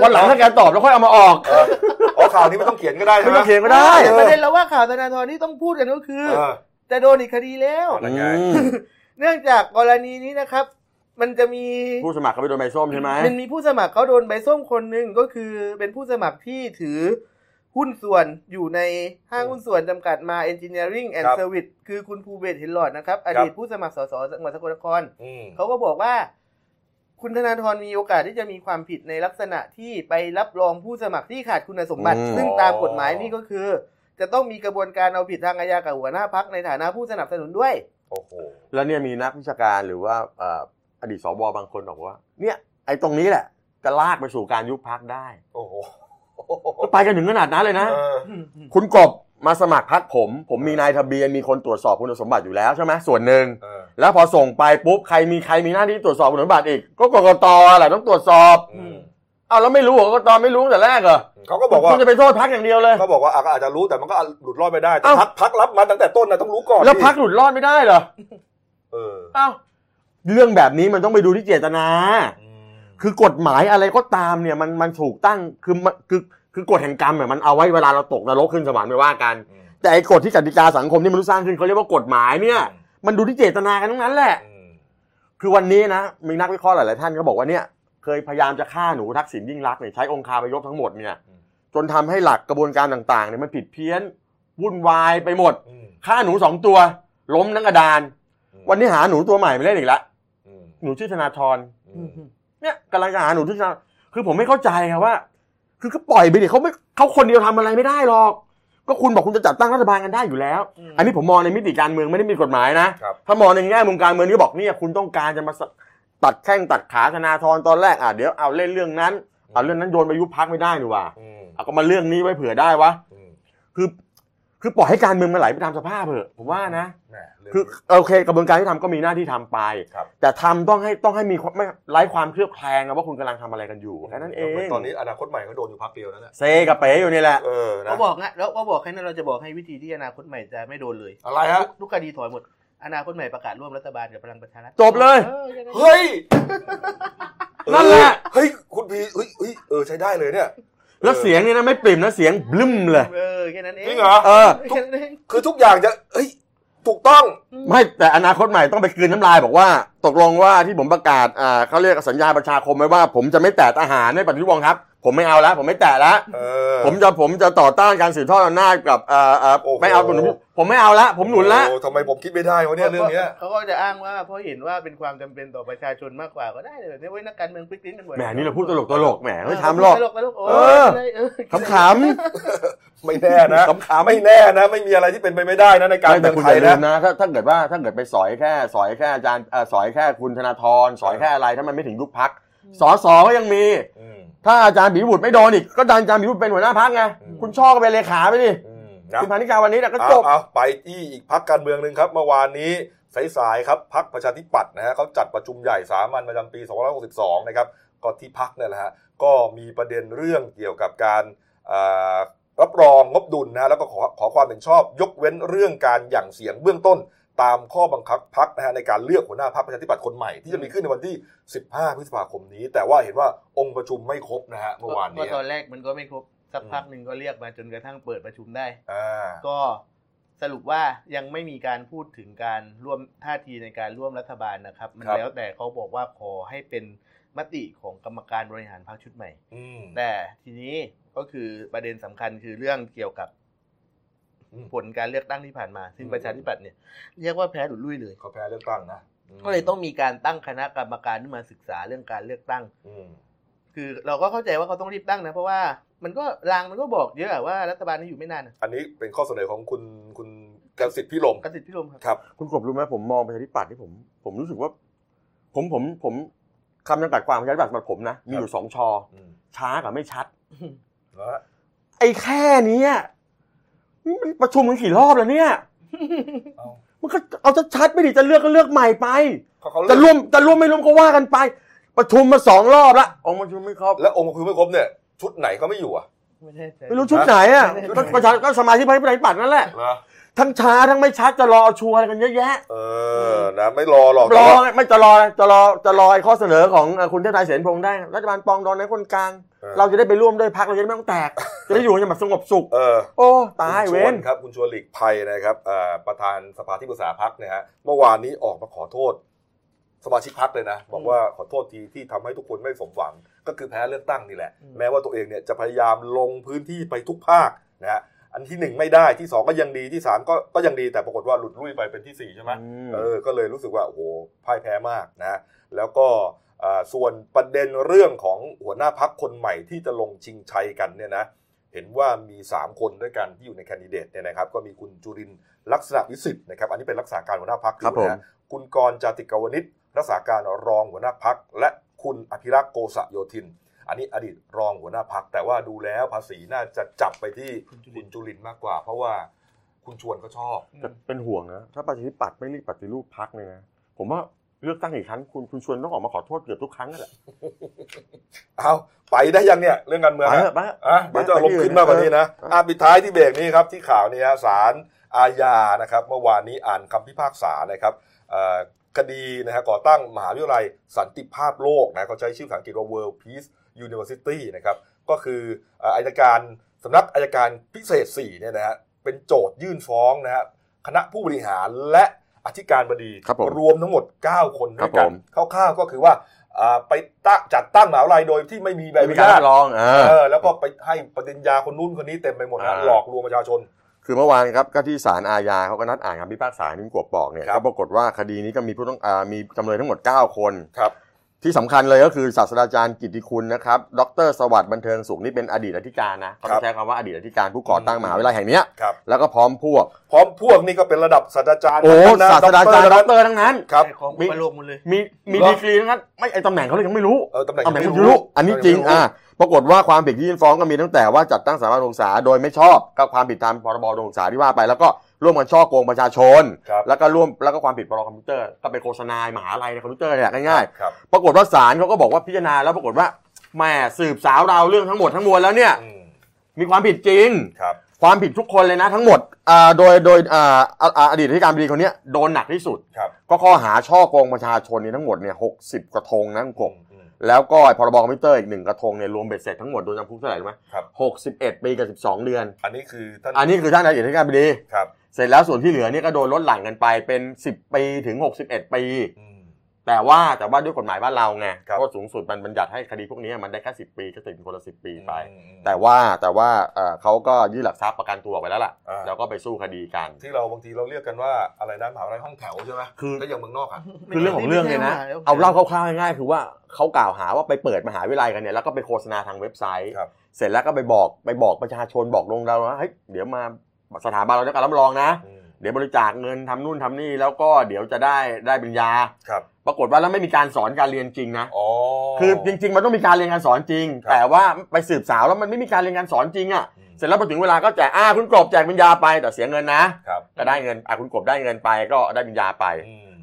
วันหลังถ้าแกตอบแล้วค่อยเอามาออกข่าวนี้ไม่ต้องเขียนก็ได้ไม่ต้องเขียนก็ได้ประเด็นเราว่าข่าวธนาธรนี่ต้องพูดกันก็คือแต่โดนอีกคดีแล้วเนื่องจากกรณีนี้นะครับมันจะมีผู้สมัครเขาไปโดนใบส้มใช่ไหมมันมีผู้สมัครเขาโดนใบส้มคนหนึ่งก็คือเป็นผู้สมัครที่ถือหุ้นส่วนอยู่ในห้างหุ้นส่วนจำกัดมา Engineering and Service คือคุณภูเบศร หินหลอดนะครับอดีตผู้สมัครสสจังหวัดสกลนครเขาก็บอกว่าคุณธนาธรมีโอกาสที่จะมีความผิดในลักษณะที่ไปรับรองผู้สมัครที่ขาดคุณสมบัติซึ่งตามกฎหมายนี่ก็คือจะต้องมีกระบวนการเอาผิดทางอาญากับหัวหน้าพรรคในฐานะผู้สนับสนุนด้วยโอ้โหแล้วเนี่ยมีนักวิชาการหรือว่าอดีตสวบางคนบอกว่าเนี่ยไอ้ตรงนี้แหละจะลากไปสู่การยุบพรรคได้โอ้โหก็ไปกันถึงขนาดนั้นเลยนะคุณกบมาสมัครพรรคผมมีนายทะเบียนมีคนตรวจสอบคุณสมบัติอยู่แล้วใช่ไหมส่วนหนึ่งแล้วพอส่งไปปุ๊บใครมีหน้าที่ตรวจสอบคุณสมบัติอีกก็กกต.แหละต้องตรวจสอบอ้าวแล้วไม่รู้เหรอกกต.ไม่รู้ตั้งแต่แรกเหรอเขาก็บอกว่าคุณจะไปโทษพรรคอย่างเดียวเลยเขาบอกว่าอาจจะรู้แต่มันก็หลุดรอดไม่ได้แต่พรรครับมาตั้งแต่ต้นนะต้องรู้ก่อนแล้วพรรคหลุดรอดไม่ได้เหรออ้าวเรื่องแบบนี้มันต้องไปดูที่เจตนาคือกฎหมายอะไรก็ตามเนี่ยมันถูกตั้งคือกฎแห่งกรรมเนี่ยมันเอาไว้เวลาเราตกนรกขึ้นสวรรค์ไม่ว่ากันแต่ไอ้กฎที่กติกาสังคมที่มนุษย์สร้างขึ้นเขาเรียกว่ากฎหมายเนี่ยมันดูที่เจตนากันทั้งนั้นแหละคือวันนี้นะมีนักวิเคราะห์หลายๆท่านก็บอกว่าเนี่ยเคยพยายามจะฆ่าหนูทักษิณยิ่งลักษณ์เนี่ยใช้องคาพยพทั้งหมดเนี่ยจนทำให้หลักกระบวนการต่างๆเนี่ยมันผิดเพี้ยนวุ่นวายไปหมดฆ่าหนู2ตัวล้มทั้งกระดานวันนี้หาหนูตัวใหม่มาเล่นอีกละหนูชื่อธนาธรเนี่ยกำลังจะหาหนูชื่อธนาคือผมไม่เข้าใจครับว่าคือก็ปล่อยไปดิเขาคนเดียวทำอะไรไม่ได้หรอกก็คุณบอกคุณจะจัดตั้งรัฐบาลกันได้อยู่แล้วอันนี้ผมมองในมิติการเมืองไม่ได้มีกฎหมายนะถ้ามองในแง่มุมการเมืองนี่บอกเนี่ยคุณต้องการจะมาตัดแข้งตัดขาธนาธรตอนแรกเดี๋ยวเอาเล่นเรื่องนั้นเอาเรื่องนั้นโยนไปยุบพรรคไม่ได้หนูว่าเอาก็มาเรื่องนี้ไว้เผื่อได้วะคือปล่อยให้การเมืองมันไหลไปตามสภาพเถอะผมว่านะคือโอเคกระบวนการที่ทำก็มีหน้าที่ทำไปแต่ทำต้องให้มีไม่ไร้ความเคลือบแคลงว่าคุณกำลังทำอะไรกันอยู่แค่นั้นเองตอนนี้อนาคตใหม่ก็โดนอยู่พักเดียวนั่นแหละเซกับเป๋อยู่นี่แหละเขาบอกนะแล้วว่าบอกให้เราจะบอกให้วิธีที่อนาคตใหม่จะไม่โดนเลยอะไรฮะทุกคดีถอยหมดอนาคตใหม่ประกาศร่วมรัฐบาลกับพลังประชารัฐจบเลยเฮ้ยนั่นแหละเฮ้ยคุณพีใช้ได้เลยเนี่ยแล้วเสียงนี่นะไม่ปริ่มนะเสียงบลึ้มเลยแค่นั้นเองจริงเหรอคือทุกอย่างจะเฮ้ยถูกต้องไม่แต่อนาคตใหม่ต้องไปกลืนน้ำลายบอกว่าตกลงว่าที่ผมประกาศเขาเรียกสัญญาประชาคมไว้ว่าผมจะไม่แตะทหารในปฏิรูปกองทัพผมไม่เอาแล้วผมไม่แตะแล้วผมจะต่อต้านการสืบทอดอำนาจกับไม่เอาผมไม่เอาละผมหนุนละทำไมผมคิดไม่ได้วะเนี่ยเรื่องนี้เขาก็จะอ้างว่าเพราะเห็นว่าเป็นความจำเป็นต่อประชาชนมากกว่าก็ได้เลยแบบนี้ไว้นักการเมืองปิ๊กลิ้นกันหมดแหมนี่เราพูดตลกแหมไม่ทำหรอกตลกโอ้ยขำไม่แน่นะขำไม่แน่นะไม่มีอะไรที่เป็นไปไม่ได้นะในการเมืองไทยนะถ้าเกิดไปสอยแค่อาจารย์สอยแค่คุณธนาธรสอยแค่อะไรถ้ามันไม่ถึงยุบพรรคสสก็ยังมีถ้าอาจารย์ปิยบุตรไม่โดนอีกก็ดันอาจารย์ปิยบุตรเป็นหัวหน้าพรรคไงคุณช่อก็เป็นเลขาไปดิคุณพานิกาวันนี้ก็จบเอาไปที่อีกพรรคการเมืองนึงครับเมื่อวานนี้สายๆครับพรรคประชาธิปัตย์นะฮะเขาจัดประชุมใหญ่สามัญประจำปี2562นะครับก็ที่พรรคเนี่ยแหละฮะก็มีประเด็นเรื่องเกี่ยวกับการรับรองงบดุลนะแล้วก็ขอความเห็นชอบยกเว้นเรื่องการหยั่งเสียงเบื้องต้นตามข้อบังคับพรรคนะฮะในการเลือกหัวหน้าพรรคประชาธิปัตย์คนใหม่ที่จะมีขึ้นในวันที่15พฤษภาคมนี้แต่ว่าเห็นว่าองค์ประชุมไม่ครบนะฮะเมื่อวานนี้ตอนแรกมันก็ไม่ครบสักพักนึงก็เรียกมาจนกระทั่งเปิดประชุมได้ก็ สรุปว่ายังไม่มีการพูดถึงการร่วมท่าทีในการร่วมรัฐบาลนะครับมันแล้วแต่เขาบอกว่าขอให้เป็นมติของกรรมการบริหารพรรคชุดใหม่แต่ทีนี้ก็คือประเด็นสำคัญคือเรื่องเกี่ยวกับผลการเลือกตั้งที่ผ่านมาซึ่งประชาธิปัตย์เนี่ยเรียกว่าแพ้หลุดลุ่ยเลยเขาแพ้เลือกตั้งนะก็เลยต้องมีการตั้งคณะกรรมการขึ้นมาศึกษาเรื่องการเลือกตั้งคือเราก็เข้าใจว่าเขาต้องรีบตั้งนะเพราะว่ามันก็รางมันก็บอกเยอะว่ารัฐบาลนี้อยู่ไม่นานอันนี้เป็นข้อเสนอของคุณกสิทธิ์พิรมครับคุณกบรู้ไหมผมมองประชาธิปัตย์ที่ผมรู้สึกว่าผมคำจำกัดความประชาธิปัตย์สำหรับผมนะมีอยู่สองชอช้ากับไม่ชัดไอ้แค่นี้มันประชุมกันกี่รอบแล้วเนี่ยมันก็เอาชัดๆไม่ดีจะเลือกก็เลือกใหม่ไปจะร่วมไม่ร่วมก็ว่ากันไปประชุมมา2รอบละองค์ประชุมไม่ครบแล้วองค์ประชุมไม่ครบเนี่ยชุดไหนเขาไม่อยู่อ่ะไม่รู้ชุดไหนอ่ะประชาชนก็สมาชิกพรรคประชาธิปัตย์นั่นแหละทั้งช้าทั้งไม่ชัดจะรอชัวร์กันเยอะแยะนะไม่รอหรอกรอไม่จะรอข้อเสนอของคุณเทพไทยเสนพงษ์ได้รัฐบาลปองดองในคนกลางเราจะได้ไปร่วมด้วยพรรคเราจะไม่ต้องแตกจะได้อยู่กันแบบสงบสุขโอ้ตายเว้นครับคุณชวนหลีกภัยนะครับประธานสภาที่ปรึกษาพรรคนะฮะเมื่อวานนี้ออกมาขอโทษสมาชิกพรรคเลยนะบอกว่าขอโทษทีที่ทำให้ทุกคนไม่สมหวังก็คือแพ้เลือกตั้งนี่แหละแม้ว่าตัวเองเนี่ยจะพยายามลงพื้นที่ไปทุกภาคนะฮะอันที่1ไม่ได้ที่2ก็ยังดีที่3ก็ยังดีแต่ปรากฏว่าหลุดลุ่ยไปเป็นที่4ใช่ไหมก็เลยรู้สึกว่าโอ้โหพ่ายแพ้มากนะแล้วก็ส่วนประเด็นเรื่องของหัวหน้าพรรคคนใหม่ที่จะลงชิงชัยกันเนี่ยนะเห็นว่ามี3คนด้วยกันที่อยู่ในแคนดิเดตเนี่ยนะครับก็มีคุณจุรินทร์ลักษณะวิสิทธิ์นะครับอันนี้เป็นรักษาการหัวหน้าพรรคอยู่นะคุณกรณ์จาติกาวนิชรักษาการรองหัวหน้าพรรคและคุณอภิรักษ์โกษโยธินอันนี้อดีตรองหัวหน้าพรรคแต่ว่าดูแล้วภาษีน่าจะจับไปที่คุณจุรินทร์มากกว่าเพราะว่าคุณชวนก็ชอบเป็นห่วงนะถ้าประชาธิปัตย์ไม่รีบปฏิรูปพรรคเลยนะผมว่าเลือกตั้งอีกครั้งคุณชวนต้องออกมาขอโทษเกือบทุกครั้งนั่นแหละเอาไปได้ยังเนี่ยเรื่องการเมืองเดี๋ยวจะลงขึ้นมากกว่านี้นะปิดท้ายที่เบรกนี้ครับที่ข่าวนี้ศาลอาญานะครับเมื่อวานนี้อ่านคำพิพากษานะครับคดีนะฮะก่อตั้งมหาวิทยาลัยสันติภาพโลกนะเขาใช้ชื่อภาษาอังกฤษว่า World Peace University นะครับก็คืออัยการสำนักอัยการพิเศษ4เนี่ยนะฮะเป็นโจทยื่นฟ้องนะฮะคณะผู้บริหารและอธิการบดีรวมทั้งหมด9คนด้วยกันคร่าวๆก็คือว่าไปจัดตั้งมหาวิทยาลัยโดยที่ไม่มีใบอนุญาตแล้วก็ไปให้ปฏิญญาคนนู้นคนนี้เต็มไปหมดนะหลอกลวงประชาชนคือเมื่อวานครับก็ที่ศาลอาญาเขาก็นัดอ่านคำพิพากษาที่กวบบอกเนี่ยก็ปรากฏว่าคดีนี้ก็มีผู้ต้องมีจำเลยทั้งหมด9คนที่สำคัญเลยก็คือศาสตราจารย์กิตติคุณนะครับดร.สวัสดิ์บันเทิงสุขนี่เป็นอดีตอธิการนะเขาใช้คำว่าอดีตอธิการผู้ก่อตั้งมหาวิทยาลัยแห่งนี้แล้วก็พร้อมพวกนี่ก็เป็นระดับศาสตราจารย์ศาสตราจารย์ดร.ทั้งนั้นมีโลกหมดเลยมีดีกรีทั้งนั้นไม่ไอตำแหน่งเขาเลยยังไม่รู้ตำแหน่งไม่รู้อันนี้จริงปรากฏว่าความผิดที่ยื่นฟ้องก็มีตั้งแต่ว่าจัดตั้งสถาบันการศึกษาโดยไม่ชอบกับความผิดตามพรบการศึกษาที่ว่าไปแล้วก็ร่วมกันช่อโกงประชาชนแล้วก็ความผิดพรบคอมพิวเตอร์ก็เป็นโฆษณามหาวิทยาลัยในคอมพิวเตอร์เนี่ยง่ายๆปรากฏว่าศาลเขาก็บอกว่าพิจารณาแล้วปรากฏว่าแหมสืบสาวราวเรื่องทั้งหมดทั้งมวลแล้วเนี่ยมีความผิดจริงความผิดทุกคนเลยนะทั้งหมดโดยอดีตที่การบดีคนนี้โดนหนักที่สุดก็ข้อหาช่อโกงประชาชนนี่ทั้งหมดเนี่ย60กระทงนะคุณกบแล้วก็พรบคอมพิวเตอร์อีก1กระทงเนี่ยรวมเบ็ดเสร็จทั้งหมดโดนจำคุกเท่าไหร่รู้มั้ย61ปีกับ12เดือนอันนี้คือท่านอดีตที่การบดีเสร็จแล้วส่วนที่เหลือนี่ก็โดนลดหลั่นกันไปเป็น10ปีถึง61ปีแต่ว่าด้วยกฎหมายบ้านเราไงโทษสูงสุดมันบัญญัติให้คดีพวกนี้มันได้แค่10ปีก็ติดคนละ10ปีไปแต่ว่าเขาก็ยื่นหลักทรัพย์ประกันตัวไปแล้วล่ะแล้วก็ไปสู้คดีกันที่เราบางทีเราเรียกกันว่าอะไรนะมหาวิทยาลัยห้องแถวใช่มั้ยก็อย่างเมืองนอกอ่ะคือเรื่องของเรื่องเนี่ยนะเอาเล่าคร่าวๆง่ายๆคือว่าเขากล่าวหาว่าไปเปิดมหาวิทยาลัยกันเนี่ยแล้วก็ไปโฆษณาทางเว็บไซต์เสร็จแล้วก็ไปบอกประชาชนบอกลงเราว่าเฮ้ยเดี๋ยวมาสถาบันเราจะรับรองนะเดี๋ยวบริจาคเงินทำนู่นทำนี่แล้วก็เดี๋ยวจะได้ปริญญาปรากฏว่าแล้วไม่มีการสอนการเรียนจริงนะคือจริงๆมันต้องมีการเรียนการสอนจริงแต่ว่าไปสืบสาวแล้วมันไม่มีการเรียนการสอนจริงอ่ะเสร็จแล้วพอถึงเวลาก็แจกคุณกบแจกปริญญาไปแต่เสียเงินนะก็ได้เงินคุณกบได้เงินไปก็ได้ปริญญาไป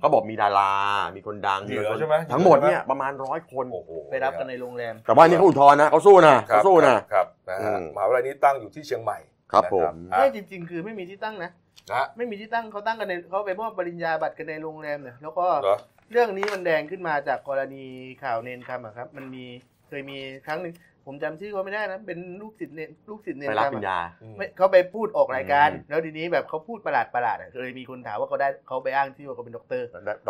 ก็บอกมีดารามีคนดังเยอะใช่ไหมทั้งหมดเนี่ยประมาณ100คนไปรับกันในโรงแรมแต่ว่านี่เขาอุทธรณ์นะเขาสู้นะมหาวิทยาลัยนี้ตั้งอยู่ที่เชียงใหม่ครับผมไม่จริงๆคือไม่มีที่ตั้งนะไม่มีที่ตั้งเขาตั้งกันในเขาไปมอบปริญญาบัตรกันในโรงแรมเนี่ยแล้วก็เรื่องนี้มันแดงขึ้นมาจากกรณีข่าวเนนคำครับมันมีเคยมีครั้งนึง ผมจำชื่อเขาไม่ได้นะเป็นลูกศิษย์เนรไปรับปริญญาเขาไปพูดออกรายการแล้วทีนี้แบบเขาพูดประหลาดอ่ะเลยมีคนถามว่าเขาไปอ้างที่ว่าเขาเป็นด็อกเตอร์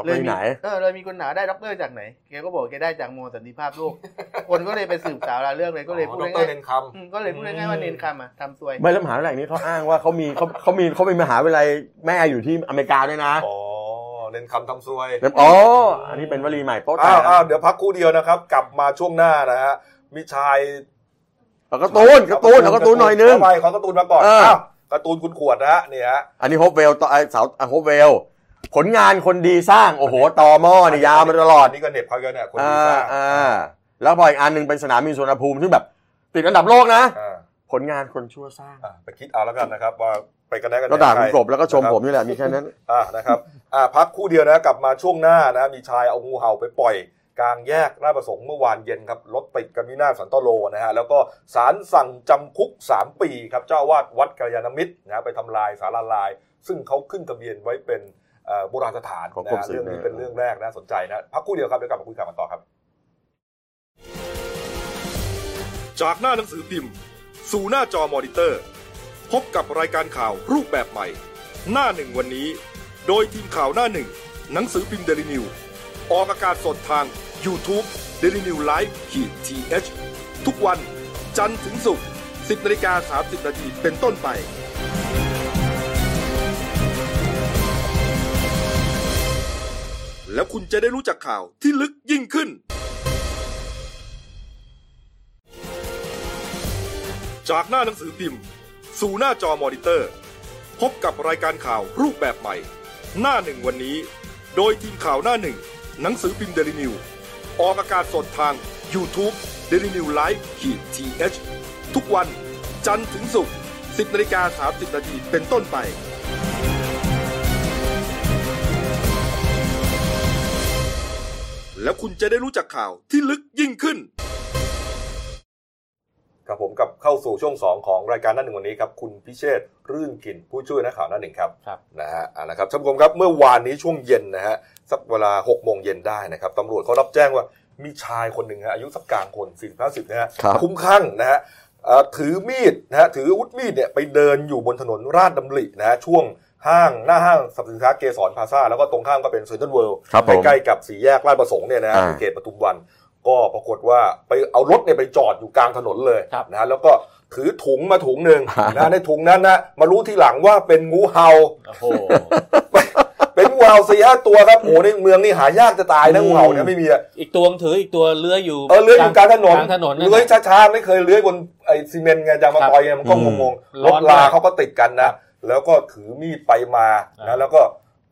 เลยไหนเลยมีคนถามได้ด็อกเตอร์จากไหนแกก็บอกแกได้จากมวลสันติภาพโลกคนก็เลยไปสืบสาวราวเรื่องเลยก็เลยพูดง่ายๆว่าเนรคำอ่ะทำซวยไม่แล้วมหาวิทยาลัยนี้เขาอ้างว่าเขาเป็นมหาวิทยาลัยแม่อยู่ที่อเมริกาด้วยนะเล่นคำทำซวยอ๋ออันนี้เป็นวลีใหม่โป๊ะแตกเดี๋ยวพักครู่เดียวนะครับกลับมาช่วงหน้านะฮะมีชายการ์ตูนหน่อยนึงไปขอการ์ตูนมาก่อนการ์ตูนคุณขวดนะฮะนี่ฮะอันนี้โฮปเวลต่อสาวโฮปเวลผลงานคนดีสร้างโอ้โหตอมอนี่ยาวมาตลอดนี่ก็เน็บเขาเยอะเนี่ยคนดีสร้างแล้วพออีกอันนึงเป็นสนามบินสุวรรณภูมิซึ่งแบบติดอันดับโลกนะผลงานคนชั่วสร้างไปคิดเอาแล้วกันนะครับว่าไปกันได้กันก็ด่าผมกบแล้วก็ชมผมนี่แหละมีแค่นั้นนะครับพักคู่เดียวนะกลับมาช่วงหน้านะมีชายเอางูเห่าไปปล่อยกลางแยกราชประสงค์เมื่อวานเย็นครับรถติดกันวินาศสันตโลนะฮะแล้วก็ศาลสั่งจำคุก3ปีครับเจ้าวาดวัดกัลยาณมิตรนะไปทำลายศาลาลายซึ่งเขาขึ้นทะเบียนไว้เป็นโบราณสถานนะเรื่องนี้เป็นเรื่องแรกนะสนใจนะพักคู่เดียวครับเดี๋ยวกลับมาคุยกันต่อครับจากหน้าหนังสือพิมพ์สู่หน้าจอมอนิเตอร์พบกับรายการข่าวรูปแบบใหม่หน้าหนึ่งวันนี้โดยทีมข่าวหน้าหนึ่งหนังสือพิมพ์เดลินิวออกอากาศสดทาง YouTube Delinew Live /th ทุกวันจันทร์ถึงศุกร์ 10:30 นเป็นต้นไปแล้วคุณจะได้รู้จักข่าวที่ลึกยิ่งขึ้นจากหน้าหนังสือพิมพ์สู่หน้าจอมอนิเตอร์พบกับรายการข่าวรูปแบบใหม่หน้าหนึ่งวันนี้โดยทีมข่าวหน้าหนึ่งหนังสือพิมพ์ Daily News ออกอากาศสดทาง YouTube Daily News Live /th ทุกวันจันทร์ถึงศุกร์ 10:30 นเป็นต้นไปแล้วคุณจะได้รู้จักข่าวที่ลึกยิ่งขึ้นครับผมกับเข้าสู่ช่วง2ของรายการหน้าหนึ่งวันนี้ครับคุณพิเชษฐ์รื่นกลิ่นผู้ช่วยนักข่าวหน้าหนึ่งครับนะฮะนะครับท่านผู้ชมครับเมื่อวานนี้ช่วงเย็นนะฮะสักเวลา 18:00 นได้นะครับตำรวจเขารับแจ้งว่ามีชายคนหนึ่งฮะอายุสักกลางคน 40-50 นะฮะคุ้มคั่งนะฮะถือมีดนะฮะถืออาวุธมีดเนี่ยไปเดินอยู่บนถนนราชดำรินะฮะช่วงห้างหน้าห้างสรรพสินค้าเกษรพลาซ่าแล้วก็ตรงข้ามก็เป็นเซ็นทรัลเวิลด์ใกล้ๆกับสี่แยกราชประสงค์เนี่ยนะฮะเขตปทุมวันก็ปรากฏว่าไปเอารถเนี่ยไปจอดอยู่กลางถนนเลยนะแล้วก็ถือถุงมาถุงนึงนะในถุงนั้นนะมารู้ทีหลังว่าเป็นงูเห่าโอ้โหเป็นงูเห่า 4-5 ตัวครับโอ้ในเมืองนี่หายากจะตายนะงูเห่าเนี่ยไม่มีอีกตัวถืออีกตัวเลื้อยอยู่เลื้อยอยู่กลางถนนเลื้อยช้าๆไม่เคยเลื้อยบนไอ้ซีเมนต์ไงยางมะตอยมันก็งงๆรถลาเขาก็ติดกันนะแล้วก็ถือมีดไปมานะแล้วก็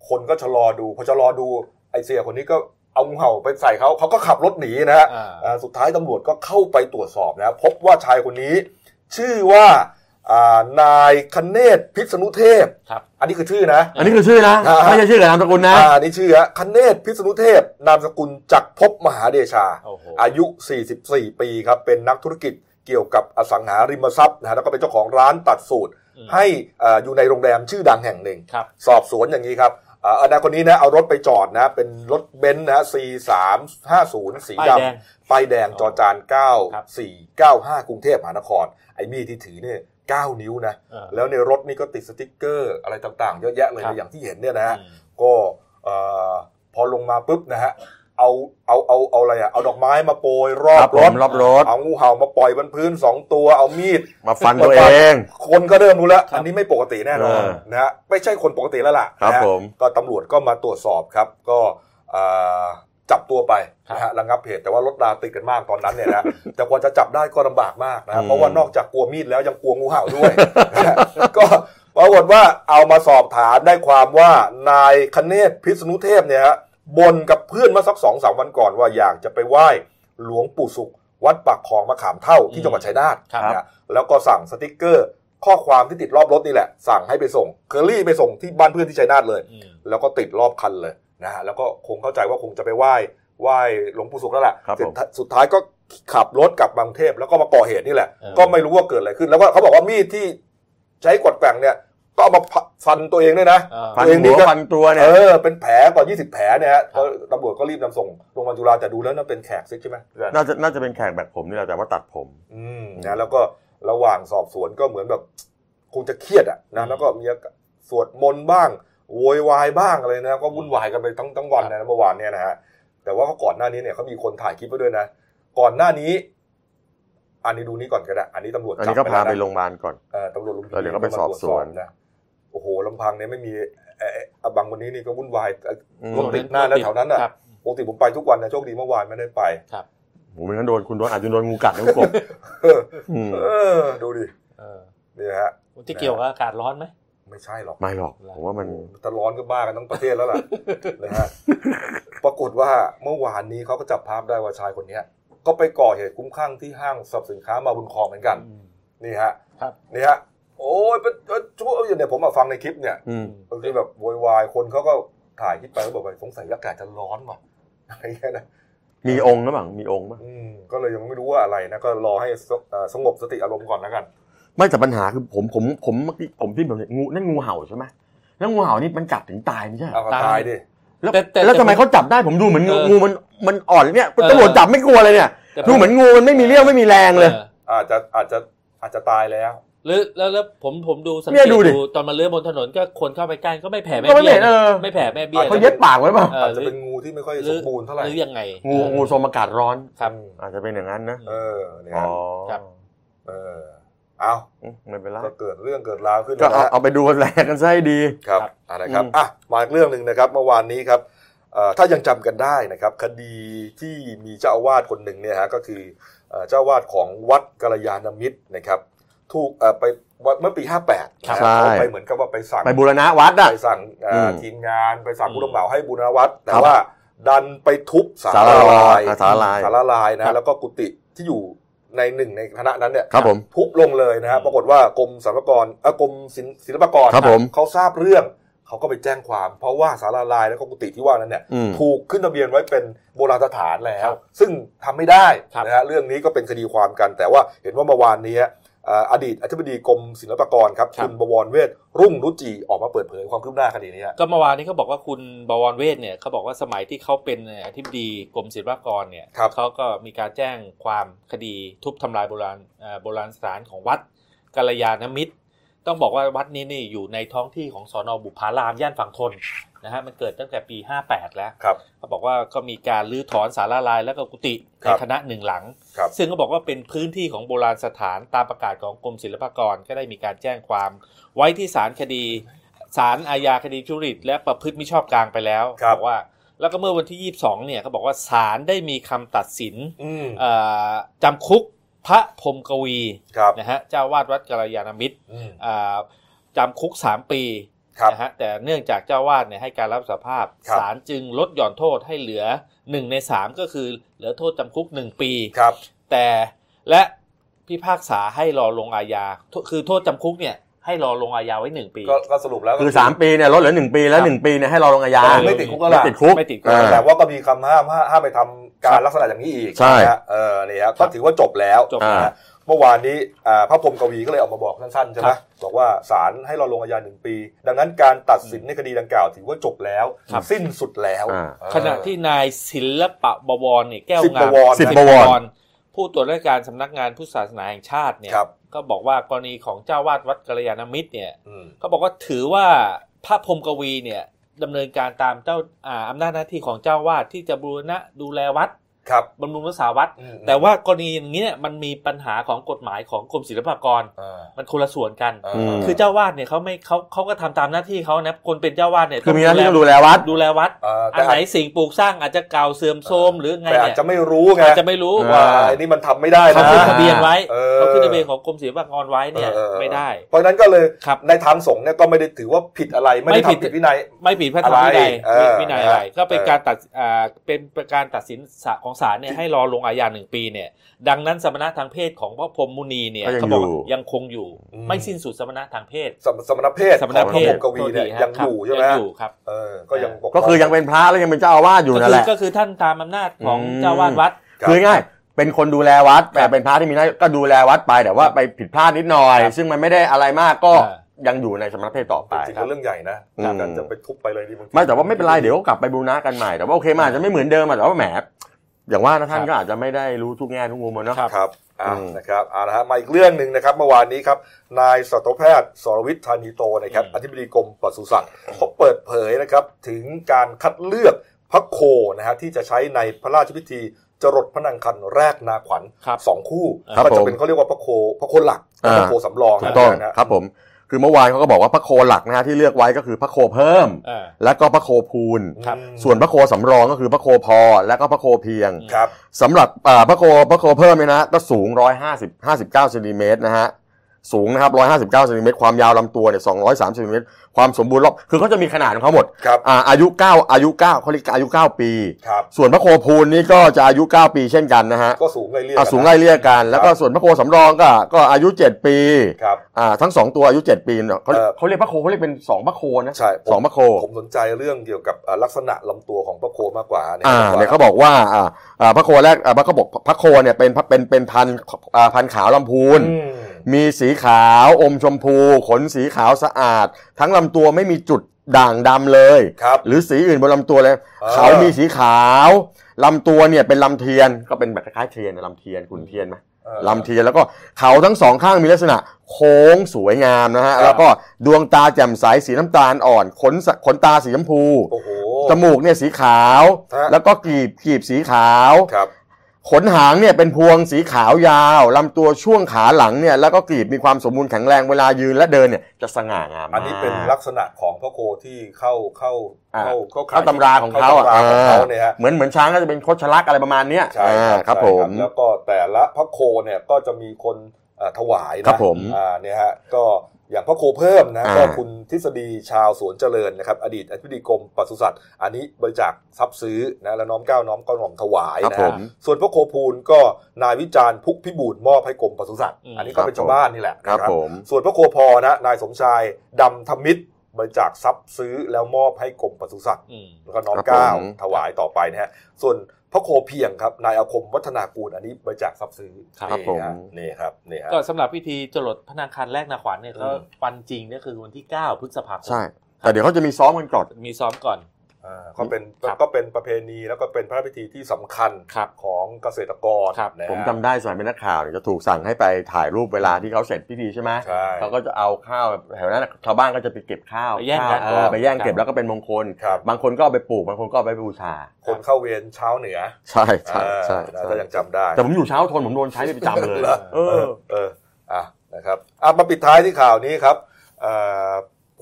คนก็ชะลอดูพอชะลอดูไอ้เสี่ยคนนี้ก็เอางูเห่าไปใส่เขาก็ขับรถหนีนะฮะสุดท้ายตำรวจก็เข้าไปตรวจสอบนะพบว่าชายคนนี้ชื่อว่านายคเนศพิษณุเทพอันนี้คือชื่อนะไม่ใช่ชื่อกับนามสกุลนะนี่ชื่อฮะคเนศพิษณุเทพนามสกุลจักภพมหาเดชาอายุ44 ปีครับเป็นนักธุรกิจเกี่ยวกับอสังหาริมทรัพย์นะแล้วก็เป็นเจ้าของร้านตัดสูตรให้อยู่ในโรงแรมชื่อดังแห่งหนึ่งสอบสวนอย่างนี้ครับนายคนนี้นะเอารถไปจอดนะเป็นรถเบนซ์นะ C350 สีดำป้ายแดงจอจาน9495กรุงเทพมหานครไอ้มีดที่ถือเนี่ย9นิ้วนะแล้วในรถนี่ก็ติดสติ๊กเกอร์อะไรต่างๆเยอะแยะเลยอย่างที่เห็นเนี่ยนะก็พอลงมาปุ๊บนะฮะเอาอะไรอ่ะเอาดอกไม้มาโปรยรอบรถเอางูเห่ามาปล่อยบนพื้น2ตัวเอามีดมาฟันตัวเองคนก็เริ่มรู้แล้วอันนี้ไม่ปกติแน่นอนนะฮะไม่ใช่คนปกติแล้วล่ะนะก็ตำรวจก็มาตรวจสอบครับก็จับตัวไปนะฮะระงับเหตุแต่ว่ารถราติดกันมากตอนนั้นเนี่ยนะแต่กว่าจะจับได้ก็ลำบากมากนะเพราะว่านอกจากกลัวมีดแล้วยังกลัวงูเห่าด้วยก็ปรากฏว่าเอามาสอบถามได้ความว่านายคเนศพิษณุเทพเนี่ยบนกับเพื่อนมาสัก 2-3 วันก่อนว่าอยากจะไปไหว้หลวงปู่สุขวัดปากคลองมะขามเท่าที่จังหวัดชัยนาทนะแล้วก็สั่งสติ๊กเกอร์ข้อความที่ติดรอบรถนี่แหละสั่งให้ไปส่งเคอรี่ไปส่งที่บ้านเพื่อนที่ชัยนาทเลยแล้วก็ติดรอบคันเลยนะฮะแล้วก็คงเข้าใจว่าคงจะไปไหว้หลวงปู่สุขแล้วแหละสุดท้ายก็ขับรถกลับกรุงเทพแล้วก็มาก่อเหตุนี่แหละก็ไม่รู้ว่าเกิดอะไรขึ้นแล้วก็เขาบอกว่ามีดที่ใช้กวาดแกว่งเนี่ย ก็เอามาฟันตัวเองด้วยนะฟันหัวฟันตัวเนี่ยเป็นแผลกว่า20แผลเนี่ยฮะตำรวจก็รีบนำส่งโรงพยาบาลจุฬาแต่ดูแล้วน่าเป็นแขกซิกใช่ไหมน่าจะเป็นแขกแบบผมนี่แหละแต่ว่าตัดผมนะแล้วก็ระหว่างสอบสวนก็เหมือนแบบคงจะเครียดอ่ะนะแล้วก็มีสวดมนต์บ้างโวยวายบ้างอะไรนะก็วุ่นวายกันไปทั้งวันนะเมื่อวานเนี่ยนะฮะแต่ว่าก่อนหน้านี้เนี่ยเขามีคนถ่ายคลิปไว้ด้วยนะก่อนหน้านี้อันนี้ดูนี้ก่อนก็ได้อันนี้ตำรวจจับไปแล้วอันนี้ก็พาไปโรงพยาบาลก่อนตำรวจลงพื้นที่เดี๋ยวก็ไปสอบสวนนะโอ้โหลำพังเนี่ยไม่มีบางวันนี้นี่ก็วุ่นวายรถติดหน้าแล้วแถวนั้นอ่ะปกติผมไปทุกวันนะโชคดีเมื่อวานไม่ได้ไปผมไม่งั้นโดนคุณโดนอาจจะโดนงูกัดนะคุณกบดูดินี่ฮะที่เกี่ยวกับอากาศร้อนไหมไม่ใช่หรอกไม่หรอกผมว่ามันตะร้อนก็บ้ากันทั้งประเทศแล้วล่ะนะฮะปรากฏว่าเมื่อวานนี้เขาก็จับภาพได้ว่าชายคนนี้ก็ไปก่อเหตุคุ้มข้างที่ห้างสรรพสินค้ามาบุญครองเหมือนกันนี่ฮะนี่ฮะโอ้ยเป็นชั่วอย่างเนี่ยผมมาฟังในคลิปเนี่ยบางทีแบบโวยวายคนเขาก็ถ่ายคลิปไปแล้วบอกว่าสงสัยอากาศจะร้อนว่ะอะไรแค่นั้นมีองค์นะบังมีองค์มั้ยก็เลยยังไม่รู้ว่าอะไรนะก็รอให้สงบสติอารมณ์ก่อนแล้วกันไม่แต่ปัญหาคือผมเมื่อกี้ผมที่แบบเนี่ยงูนั่นงูเห่าใช่ไหมแล้วงูเห่านี่มันกัดถึงตายไม่ใช่ตายดิแล้วทำไมเขาจับได้ผมดูเหมือนงูมันอ่อนเนี่ยตำรวจจับไม่กลัวเลยเนี่ยดูเหมือนงูมันไม่มีเรี่ยวไม่มีแรงเลยอาจจะตายแล้วแล้วผมดูสังเกตดูตอนมาเลื้อยบนถนนก็คนเข้าไปใกล้ก็ไม่แผ่แม่เบี้ยไม่แผ่แม่เบี้ยเขาเย็ดปากไว้ป่ะอาจจะเป็นงูที่ไม่ค่อยสมบูรณ์เท่าไหร่หรือยังไงงูโซมอากาศร้อนอาจจะเป็นอย่างนั้นนะอ๋อเอาไม่เป็นไรก็เกิดเรื่องเกิดราวขึ้นก็เอาไปดูแลกันซะให้ดีครับอะไรครับอ่ะมาอีกเรื่องนึงนะครับเมื่อวานนี้ครับถ้ายังจำกันได้นะครับคดีที่มีเจ้าอาวาสคนหนึ่งเนี่ยฮะก็คือเจ้าอาวาสของวัดกัลยาณมิตรนะครับถูกไปเมื่อปี58นะเขาไปเหมือนกับว่าไปสั่งไปบูรณะวัดไปสั่งทีมงานไปสั่งผู้รับเหมาให้บูรณะวัดแต่ว่าดันไปทุบศาลาลายนะแล้วก็กุฏิที่อยู่ในหนึ่งในคณะนั้นเนี่ยทุบลงเลยนะฮะปรากฏว่ากรมสรรพากรกรมศิลปากรเขาทราบเรื่องเขาก็ไปแจ้งความเพราะว่าศาลาลายและกุฏิที่ว่านั้นเนี่ยถูกขึ้นทะเบียนไว้เป็นโบราณสถานแล้วซึ่งทำไม่ได้นะฮะเรื่องนี้ก็เป็นคดีความกันแต่ว่าเห็นว่าเมื่อวานนี้อดีตอธิบดีกรมศิลปากรครับคุณบวรเวชรุ่งรุจิออกมาเปิดเผยความคืบหน้าคดีนี้ก็เมื่อวานนี้เขาบอกว่าคุณบวรเวชเนี่ยเขาบอกว่าสมัยที่เขาเป็นอธิบดีกรมศิลปากรเนี่ยเขาก็มีการแจ้งความคดีทุบทำลายโบราณสถานของวัดกัลยาณมิตรต้องบอกว่าวัดนี้นี่อยู่ในท้องที่ของสน.บุพารามย่านฝั่งทนนะฮะมันเกิดตั้งแต่ปี58แล้วเขาบอกว่าก็มีการรื้อถอนศาลาลายและกุฏิในคณะหนึ่งหลังซึ่งเขาบอกว่าเป็นพื้นที่ของโบราณสถานตามประกาศของกรมศิลปากรก็ได้มีการแจ้งความไว้ที่ศาลอาญาคดีทุจริตและประพฤติมิชอบกลางไปแล้วบอกว่าแล้วก็เมื่อวันที่22เนี่ยเขาบอกว่าศาลได้มีคำตัดสินจำคุกพระพรหมกวีนะฮะเจ้าวาดวัดกัลยาณมิตรจำคุก3ปีนะฮะแต่เนื่องจากเจ้าวาดเนี่ยให้การรับสารภาพศาลจึงลดหย่อนโทษให้เหลือ1ใน3ก็คือเหลือโทษจำคุก1ปีแต่และพิพากษาให้รอลงอาญาคือโทษจำคุกเนี่ยให้รอลงอาญาไว้1ปีก็สรุปแล้วคือ3ปีเนี่ยลดเหลือ1ปีแล้ว1ปีเนี่ยให้รอลงอาญาไม่ติดคุกก็ล่ะไม่ติดคุกแต่ว่าก็มีคำห้ามไปทำการลักษณะอย่างนี้อีกนะฮะนี่ฮะก็ถือว่าจบแล้วนะเมื่อวานนี้พระพรหมกวีก็เลยออกมาบอกสั้นๆใช่ไหมบอกว่าศาลให้รอลงอาญา1ปีดังนั้นการตัดสินในคดีดังกล่าวถือว่าจบแล้วสิ้นสุดแล้วขณะที่นายศิลปะบวรเนี่ยแก้วงามศิลปะบวรผู้ตรวจราชการสำนักงานพุทธศาสนาแห่งชาติเนี่ยก็บอกว่ากรณีของเจ้าวาดวัดกัลยาณมิตรเนี่ยก็บอกว่าถือว่าพระพรหมกวีเนี่ยดำเนินการตามเจ้าอำนาจหน้าที่ของเจ้าวาดที่จะบูรณะดูแลวัดบำรุงรักษาวัดแต่ว่ากรณีอย่างนี้มันมีปัญหาของกฎหมายของกรมศิลปากรมันคนละส่วนกันคือเจ้าวาดเนี่ยเขาก็ทำตามหน้าที่เขานะคนเป็นเจ้าวาดเนี่ยคือมีหน้าที่ดูแลวัดอันไหนสิ่งปลูกสร้างอาจจะเก่าเสื่อมโทรมหรือไงเนี่ยอาจจะไม่รู้ว่าอันนี้มันทำไม่ได้นะเขาขึ้นทะเบียนไว้เขาขึ้นทะเบียนของกรมศิลปากรไว้เนี่ยไม่ได้เพราะนั้นก็เลยในทางสงฆ์เนี่ยก็ไม่ได้ถือว่าผิดอะไรไม่ผิดวินัยไม่ผิดพระธรรมวินัยอะไรก็เป็นการตัดสินของศาลเนี่ยให้รอลงอาญา1ปีเนี่ยดังนั้นสมณะทางเพศของพระพรหมมุนีเนี่ยเขาบอกยังคงอยู่ไม่สิ้นสุดสมณะทางเพศสมณะเพศของพรหมกวีเนี่ยยังอยู่ใช่มั้ยครับก็คือยังเป็นพระแล้วยังเป็นเจ้าอาวาสอยู่นั่นแหละก็คือท่านตามอำนาจของเจ้าอาวาสวัดคือง่ายเป็นคนดูแลวัดแต่เป็นพระที่มีหน้าก็ดูแลวัดไปแต่ว่าไปผิดพลาดนิดหน่อยซึ่งมันไม่ได้อะไรมากก็ ยังอยู่ในสมณเพศต่อไปจริงๆเรื่องใหญ่นะจะไปทุบไปเลยนี่ไม่แต่ว่าไม่เป็นไรเดี๋ยวกลับไปบูรณะกันใหม่แต่ว่าโอเคมันอาจจะไม่เหมือนเดิมแต่ว่าแหมอย่างว่าท่านก็อาจจะไม่ได้รู้ทุกแง่ทุกมุมเนาะครับนะครับเอาละฮะมาอีกเรื่องนึงนะครับเมื่อวานนี้ครับนายสัตวแพทย์สรวิทย์ธานีโตนะครับอธิบดีกรมปศุสัตว์เขาเปิดเผยนะครับถึงการคัดเลือกพระโคนะฮะที่จะใช้ในพระราชพิธีจรดพระนางคันแรกนาขวัญ2คู่ก็จะเป็นเขาเรียกว่าพระโคหลักพระโคสำรองนะครับผมคือเมื่อวานเขาก็บอกว่าพระโคหลักนะฮะที่เลือกไว้ก็คือพระโคเพิ่มและก็พระโคพูนส่วนพระโคสำรองก็คือพระโคพอและก็พระโคเพียงสำหรับพระโคเพิ่มเนี่ยนะก็สูง159 ซมนะฮะสูงนะครับ159 ซมความยาวลำตัวเนี่ย230 ซมความสมบูรณ์รอบคือเขาจะมีขนาดของเขาหมดอายุ9ปีส่วนพระโคพูนนี่ก็จะอายุ9ปีเช่นกันนะฮะก็สูงไล่เลี่ยกันแล้วก็ส่วนพระโคสำรองก็อายุ7ปีทั้ง2ตัวอายุ7ปีเขาเรียกพระโคเขาเรียกเป็น2พระโคนะใช่2พระโคผมสนใจเรื่องเกี่ยวกับลักษณะลำตัวของพระโคมากกว่าเนี่ยเขาบอกว่าพระโคแรกเขาบอกพระโคเนี่ยเป็นพันขาวลำพูนมีสีขาวอมชมพูขนสีขาวสะอาดทั้งลำตัวไม่มีจุดด่างดำเลยหรือสีอื่นบนลำตัวเลยเขามีสีขาวลำตัวเนี่ยเป็นลำเทียนก็เป็นแบบคล้ายเทียนลำเทียนขุนเทียนไหมลำเทียนแล้วก็เขาทั้งสองข้างมีลักษณะโค้งสวยงามนะฮะแล้วก็ดวงตาแจ่มใสสีน้ำตาลอ่อนขนตาสีชมพูจมูกเนี่ยสีขาวแล้วก็กลีบสีขาวขนหางเนี่ยเป็นพวงสีขาวยาวลำตัวช่วงขาหลังเนี่ยแล้วก็กลีบมีความสมบูรณ์แข็งแรงเวลายืนและเดินเนี่ยจะสง่างามอันนี้เป็นลักษณะของพระโคที่เข้าตำราของเขาเนี่ยฮะเหมือนช้างก็จะเป็นโคชลักษ์อะไรประมาณนี้ใช่ครับผมแล้วก็แต่ละพระโคเนี่ยก็จะมีคนถวายนะครับผมเนี่ยฮะก็อย่างพระโคเพิ่มนะก็คุณทฤษฎีชาวสวนเจริญนะครับอดีตอธิบดีกรมปศุสัตว์อันนี้บริจาคทรัพย์ซื้อนะและน้อมเกล้าน้อมกระหม่อมถวายนะส่วนพระโคพูนก็นายวิจารณ์พุกพิบูลมอบให้กรมปศุสัตว์อันนี้ก็เป็นชาวบ้านนี่แหละครับส่วนพระโคพอนะนายสมชายดำธมิตรบริจาคทรัพย์ซื้อแล้วมอบให้กรมปศุสัตว์แล้วก็น้อมเกล้าถวายต่อไปนะฮะส่วนพระโคเพียงครับนายอาคมวัฒนากูลอันนี้บริจาคทรัพย์ซื้อครับผมนี่ครับนี่ก็สำหรับพิธีจรดพระนางคันแรกนาขวัญเนี่ยก็วันจริงเนี่ยคือวันที่9พฤษภาคมใช่แต่เดี๋ยวเขาจะมีซ้อมกันก่อนมีซ้อมก่อนก็เป็นประเพณีแล้วก็เป็นพระพิธีที่สำคัญของเกษตรกรผมจำได้สมัยเป็นนักข่าวจะถูกสั่งให้ไปถ่ายรูปเวลาที่เขาเสร็จพิธีใช่ไหมเขาก็จะเอาข้าวแถวนั้นชาวบ้านก็จะไปเก็บข้าวไปแย่งเก็บแล้วก็เป็นมงคลบางคนก็เอาไปปลูกบางคนก็เอาไปบูชาคนเข้าเวรเช้าเหนือใช่ใช่ใช่เรายังจำได้แต่ผมอยู่เช้าทนผมโดนใช้ประจำเลยนะครับมาปิดท้ายที่ข่าวนี้ครับ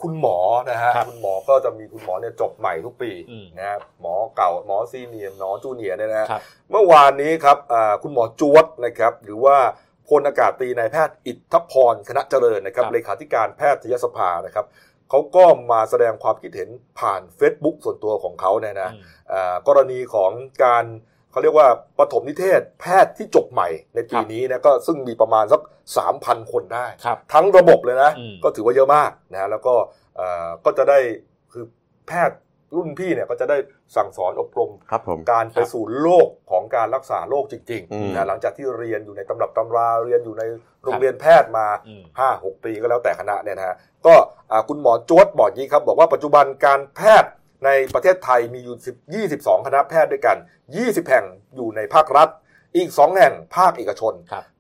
คุณหมอนะฮะคุณหมอก็จะมีคุณหมอเนี่ยจบใหม่ทุกปีนะครับหมอเก่าหมอซีเนียร์หมอจูเนียร์เนี่ยนะเมื่อวานนี้ครับคุณหมอจวดนะครับหรือว่าพลอากาศตรีนายแพทย์อิทธพรคณะเจริญนะครับเลขาธิการแพทยสภานะครับเขาก็มาแสดงความคิดเห็นผ่าน Facebook ส่วนตัวของเขาเนี่ยนะกรณีของการเขาเรียกว่าปฐมนิเทศแพทย์ที่จบใหม่ในปีนี้นะก็ซึ่งมีประมาณสัก 3,000 คนได้ทั้งระบบเลยนะก็ถือว่าเยอะมากนะแล้วก็จะได้คือแพทย์รุ่นพี่เนี่ยก็จะได้สั่งสอนอบรมการไปสู่โลกของการรักษาโรคจริงๆนะหลังจากที่เรียนอยู่ในตำรับตำราเรียนอยู่ในโรงเรียนแพทย์มา 5-6 ปีก็แล้วแต่คณะเนี่ยนะก็คุณหมอโจ๊ดบอกอย่างนี้ครับบอกว่าปัจจุบันการแพทย์ในประเทศไทยมีอยู่22คณะแพทย์ด้วยกัน20แห่งอยู่ในภาครัฐอีก2แห่งภาคเอกชน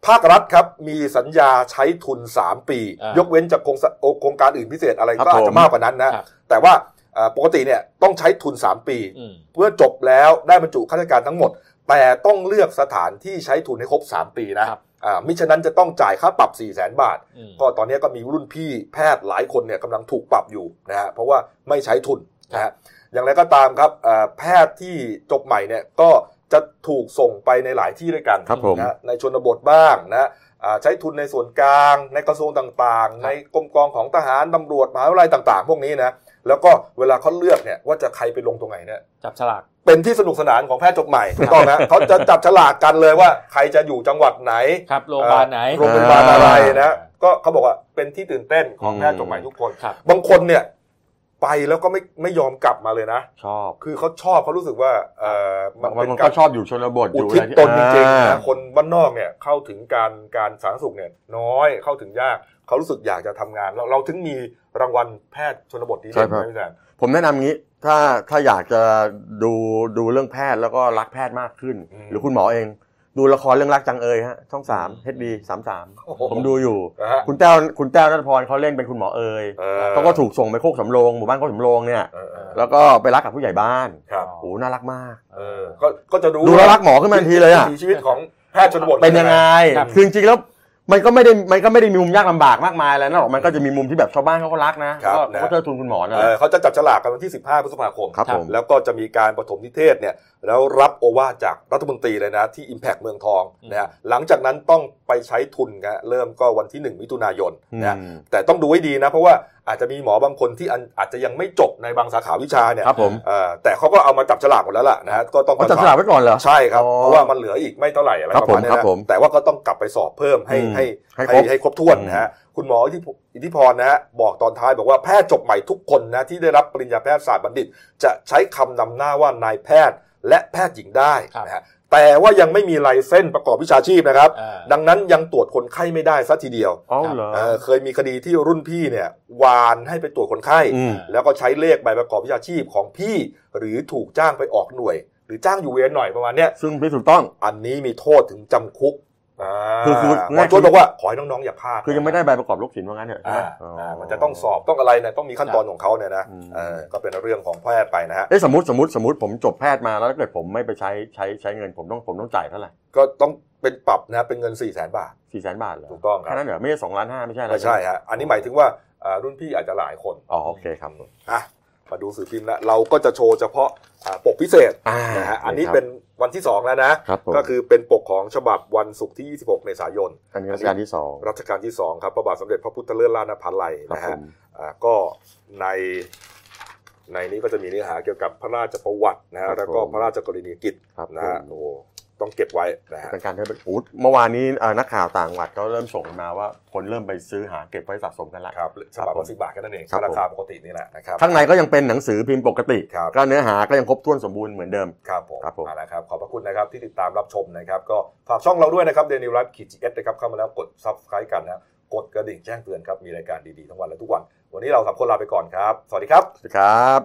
ภาครัฐครับมีสัญญาใช้ทุน3ปียกเว้นจากโครงการอื่นพิเศษอะไรก็อาจจะมากกว่านั้นนะแต่ว่าปกติเนี่ยต้องใช้ทุน3ปีเพื่อจบแล้วได้บรรจุข้าราชการทั้งหมดแต่ต้องเลือกสถานที่ใช้ทุนให้ครบ3ปีนะมิฉะนั้นจะต้องจ่ายค่าปรับ 400,000 บาทก็ตอนนี้ก็มีรุ่นพี่แพทย์หลายคนเนี่ยกำลังถูกปรับอยู่นะฮะเพราะว่าไม่ใช้ทุนนะอย่างไรก็ตามครับแพทย์ที่จบใหม่เนี่ยก็จะถูกส่งไปในหลายที่ด้วยกันนะในชนบทบ้างนะใช้ทุนในส่วนกลางในกระทรวงต่างๆในกรมกองของทหารตำรวจมหาวิทยาลัยต่างๆพวกนี้นะแล้วก็เวลาเขาเลือกเนี่ยว่าจะใครไปลงตรงไหนเนี่ยจับฉลากเป็นที่สนุกสนานของแพทย์จบใหม่ต้องนะเขาจะจับฉลากกันเลยว่าใครจะอยู่จังหวัดไหนครับโรงพยาบาลไหนโรงพยาบาลอะไรนะก็เขาบอกว่าเป็นที่ตื่นเต้นของแพทย์จบใหม่ทุกคนบางคนเนี่ย ไปแล้วก็ไม่ยอมกลับมาเลยนะชอบคือเขาชอบเขารู้สึกว่ามันก็ชอบอยู่ชนบทอยู่อะไรที่อุทิศตนจริงๆนะคนบ้านนอกเนี่ยเข้าถึงการสาธารณสุขเนี่ยน้อยเข้าถึงยากเขารู้สึกอยากจะทำงานเราถึงมีรางวัลแพทย์ชนบทดีเด่นนะพี่แซมผมแนะนำงี้ถ้าอยากจะดูเรื่องแพทย์แล้วก็รักแพทย์มากขึ้นหรือคุณหมอเองดูละครเรื่องรักจังเอ๋ยฮะช่อง3 HD 33ผมดูอยู่คุณแต้วณัฐพรเขาเล่นเป็นคุณหมอเอ๋ยเขาก็ถูกส่งไปโคกสำโรงหมู่บ้านโคกสำโรงเนี่ยแล้วก็ไปรักกับผู้ใหญ่บ้านโหน่ารักมากก็จะดูรักหมอขึ้นมาทันทีเลยอ่ะชีวิตของแพทย์ชนบทเป็นยังไงคือจริงแล้วมันก็ไม่ได้มีมุมยากลำบากมากมายแล้วนะหรอกมันก็จะมีมุมที่แบบชาวบ้านเขาก็รักนะก็เทิดทูนคุณหมอนะเขาจะจับฉลากกันวันที่15 พฤษภาคมแล้วก็จะมีการปฐมนิเทศเนี่ยแล้วรับโอวาทจากรัฐมนตรีเลยนะที่ Impact เมืองทองนะฮะหลังจากนั้นต้องไปใช้ทุนนะเริ่มก็วันที่1 มิถุนายนนะแต่ต้องดูให้ดีนะเพราะว่าอาจจะมีหมอบางคนที่อาจจะยังไม่จบในบางสาขาวิชาเนี่ยแต่เขาก็เอามาจับฉลากหมดแล้วล่ะนะฮะก็ต้องจับฉลากไว้ก่อนเหรอใช่ครับเพราะว่ามันเหลืออีกไม่เท่าไหร่อะไรประมาณนี้นะแต่ว่าก็ต้องกลับไปสอบเพิ่มให้ครบถ้วนนะฮะคุณหมออิทธิพรนะฮะบอกตอนท้ายบอกว่าแพทย์จบใหม่ทุกคนนะที่ได้รับปริญญาแพทยศาสตร์บัณฑิตจะใช้คำนำหน้าว่านายแพทย์และแพทย์หญิงได้นะฮะแต่ว่ายังไม่มีไลเซนส์ประกอบวิชาชีพนะครับดังนั้นยังตรวจคนไข้ไม่ได้ซะทีเดียว เคยมีคดีที่รุ่นพี่เนี่ยวานให้ไปตรวจคนไข้แล้วก็ใช้เลขใบประกอบวิชาชีพของพี่หรือถูกจ้างไปออกหน่วยหรือจ้างอยู่เวรหน่อยประมาณเนี้ยซึ่งไม่ถูกต้องอันนี้มีโทษถึงจำคุกคือหมอโจ้บอกว่าขอให้น้องๆอย่าพลาดคือยังไม่ได้ใบประกอบโรคศิลป์ว่างั้นเถอะมันจะต้องสอบต้องอะไรเนี่ยต้องมีขั้นตอนของเขาเนี่ยนะก็เป็นเรื่องของแพทย์ไปนะฮะสมมติผมจบแพทย์มาแล้วถ้าเกิดผมไม่ไปใช้เงินผมต้องจ่ายเท่าไหร่ก็ต้องเป็นปรับนะเป็นเงิน 400,000 บาท 400,000 บาทเหรอถูกต้องครับแค่นั้นเหรอไม่ใช่ 2,500,000 ไม่ใช่อะไรไม่ใช่ฮะอันนี้หมายถึงว่ารุ่นพี่อาจจะหลายคนอ๋อโอเคครับอ่ะมาดูสื่อพิมพ์ละเราก็จะโชว์เฉพาะปกพิเศษนะฮะอันนี้เป็นวันที่2แล้วนะก็คือเป็นปกของฉบับวันศุกร์ที่26 เมษายนอันนี้รัชกาลที่ 2ครับพระบาทสมเด็จพระพุทธเลิศราชนภาลัยนะฮะก็ในนี้ก็จะมีเนื้อหาเกี่ยวกับพระราชประวัตินะฮะแล้วก็พระราชกรณียกิจนะฮะโอ้ต้องเก็บไว้นะฮะเป็นการเมื่อวานนี้นักข่าวต่างจังหวัดก็เริ่มส่งมาว่าคนเริ่มไปซื้อหาเก็บไว้สะสมกันละครับฉบับละ10 บาทกันนั่นเองราคาปกตินี่แหละนะครับข้างในก็ยังเป็นหนังสือพิมพ์ปกติก็เนื้อหาก็ยังครบถ้วนสมบูรณ์เหมือนเดิมครับผมเอาละครับขอบพระคุณนะครับที่ติดตามรับชมนะครับก็ฝากช่องเราด้วยนะครับ Daily Life _GS นะครับเข้ามาแล้วกด Subscribe กันนะกดกระดิ่งแจ้งเตือนครับมีรายการดีๆทั้งวันและทุกวันวันนี้เรา3 คนลาไปก่อนครับสวัสดีครับ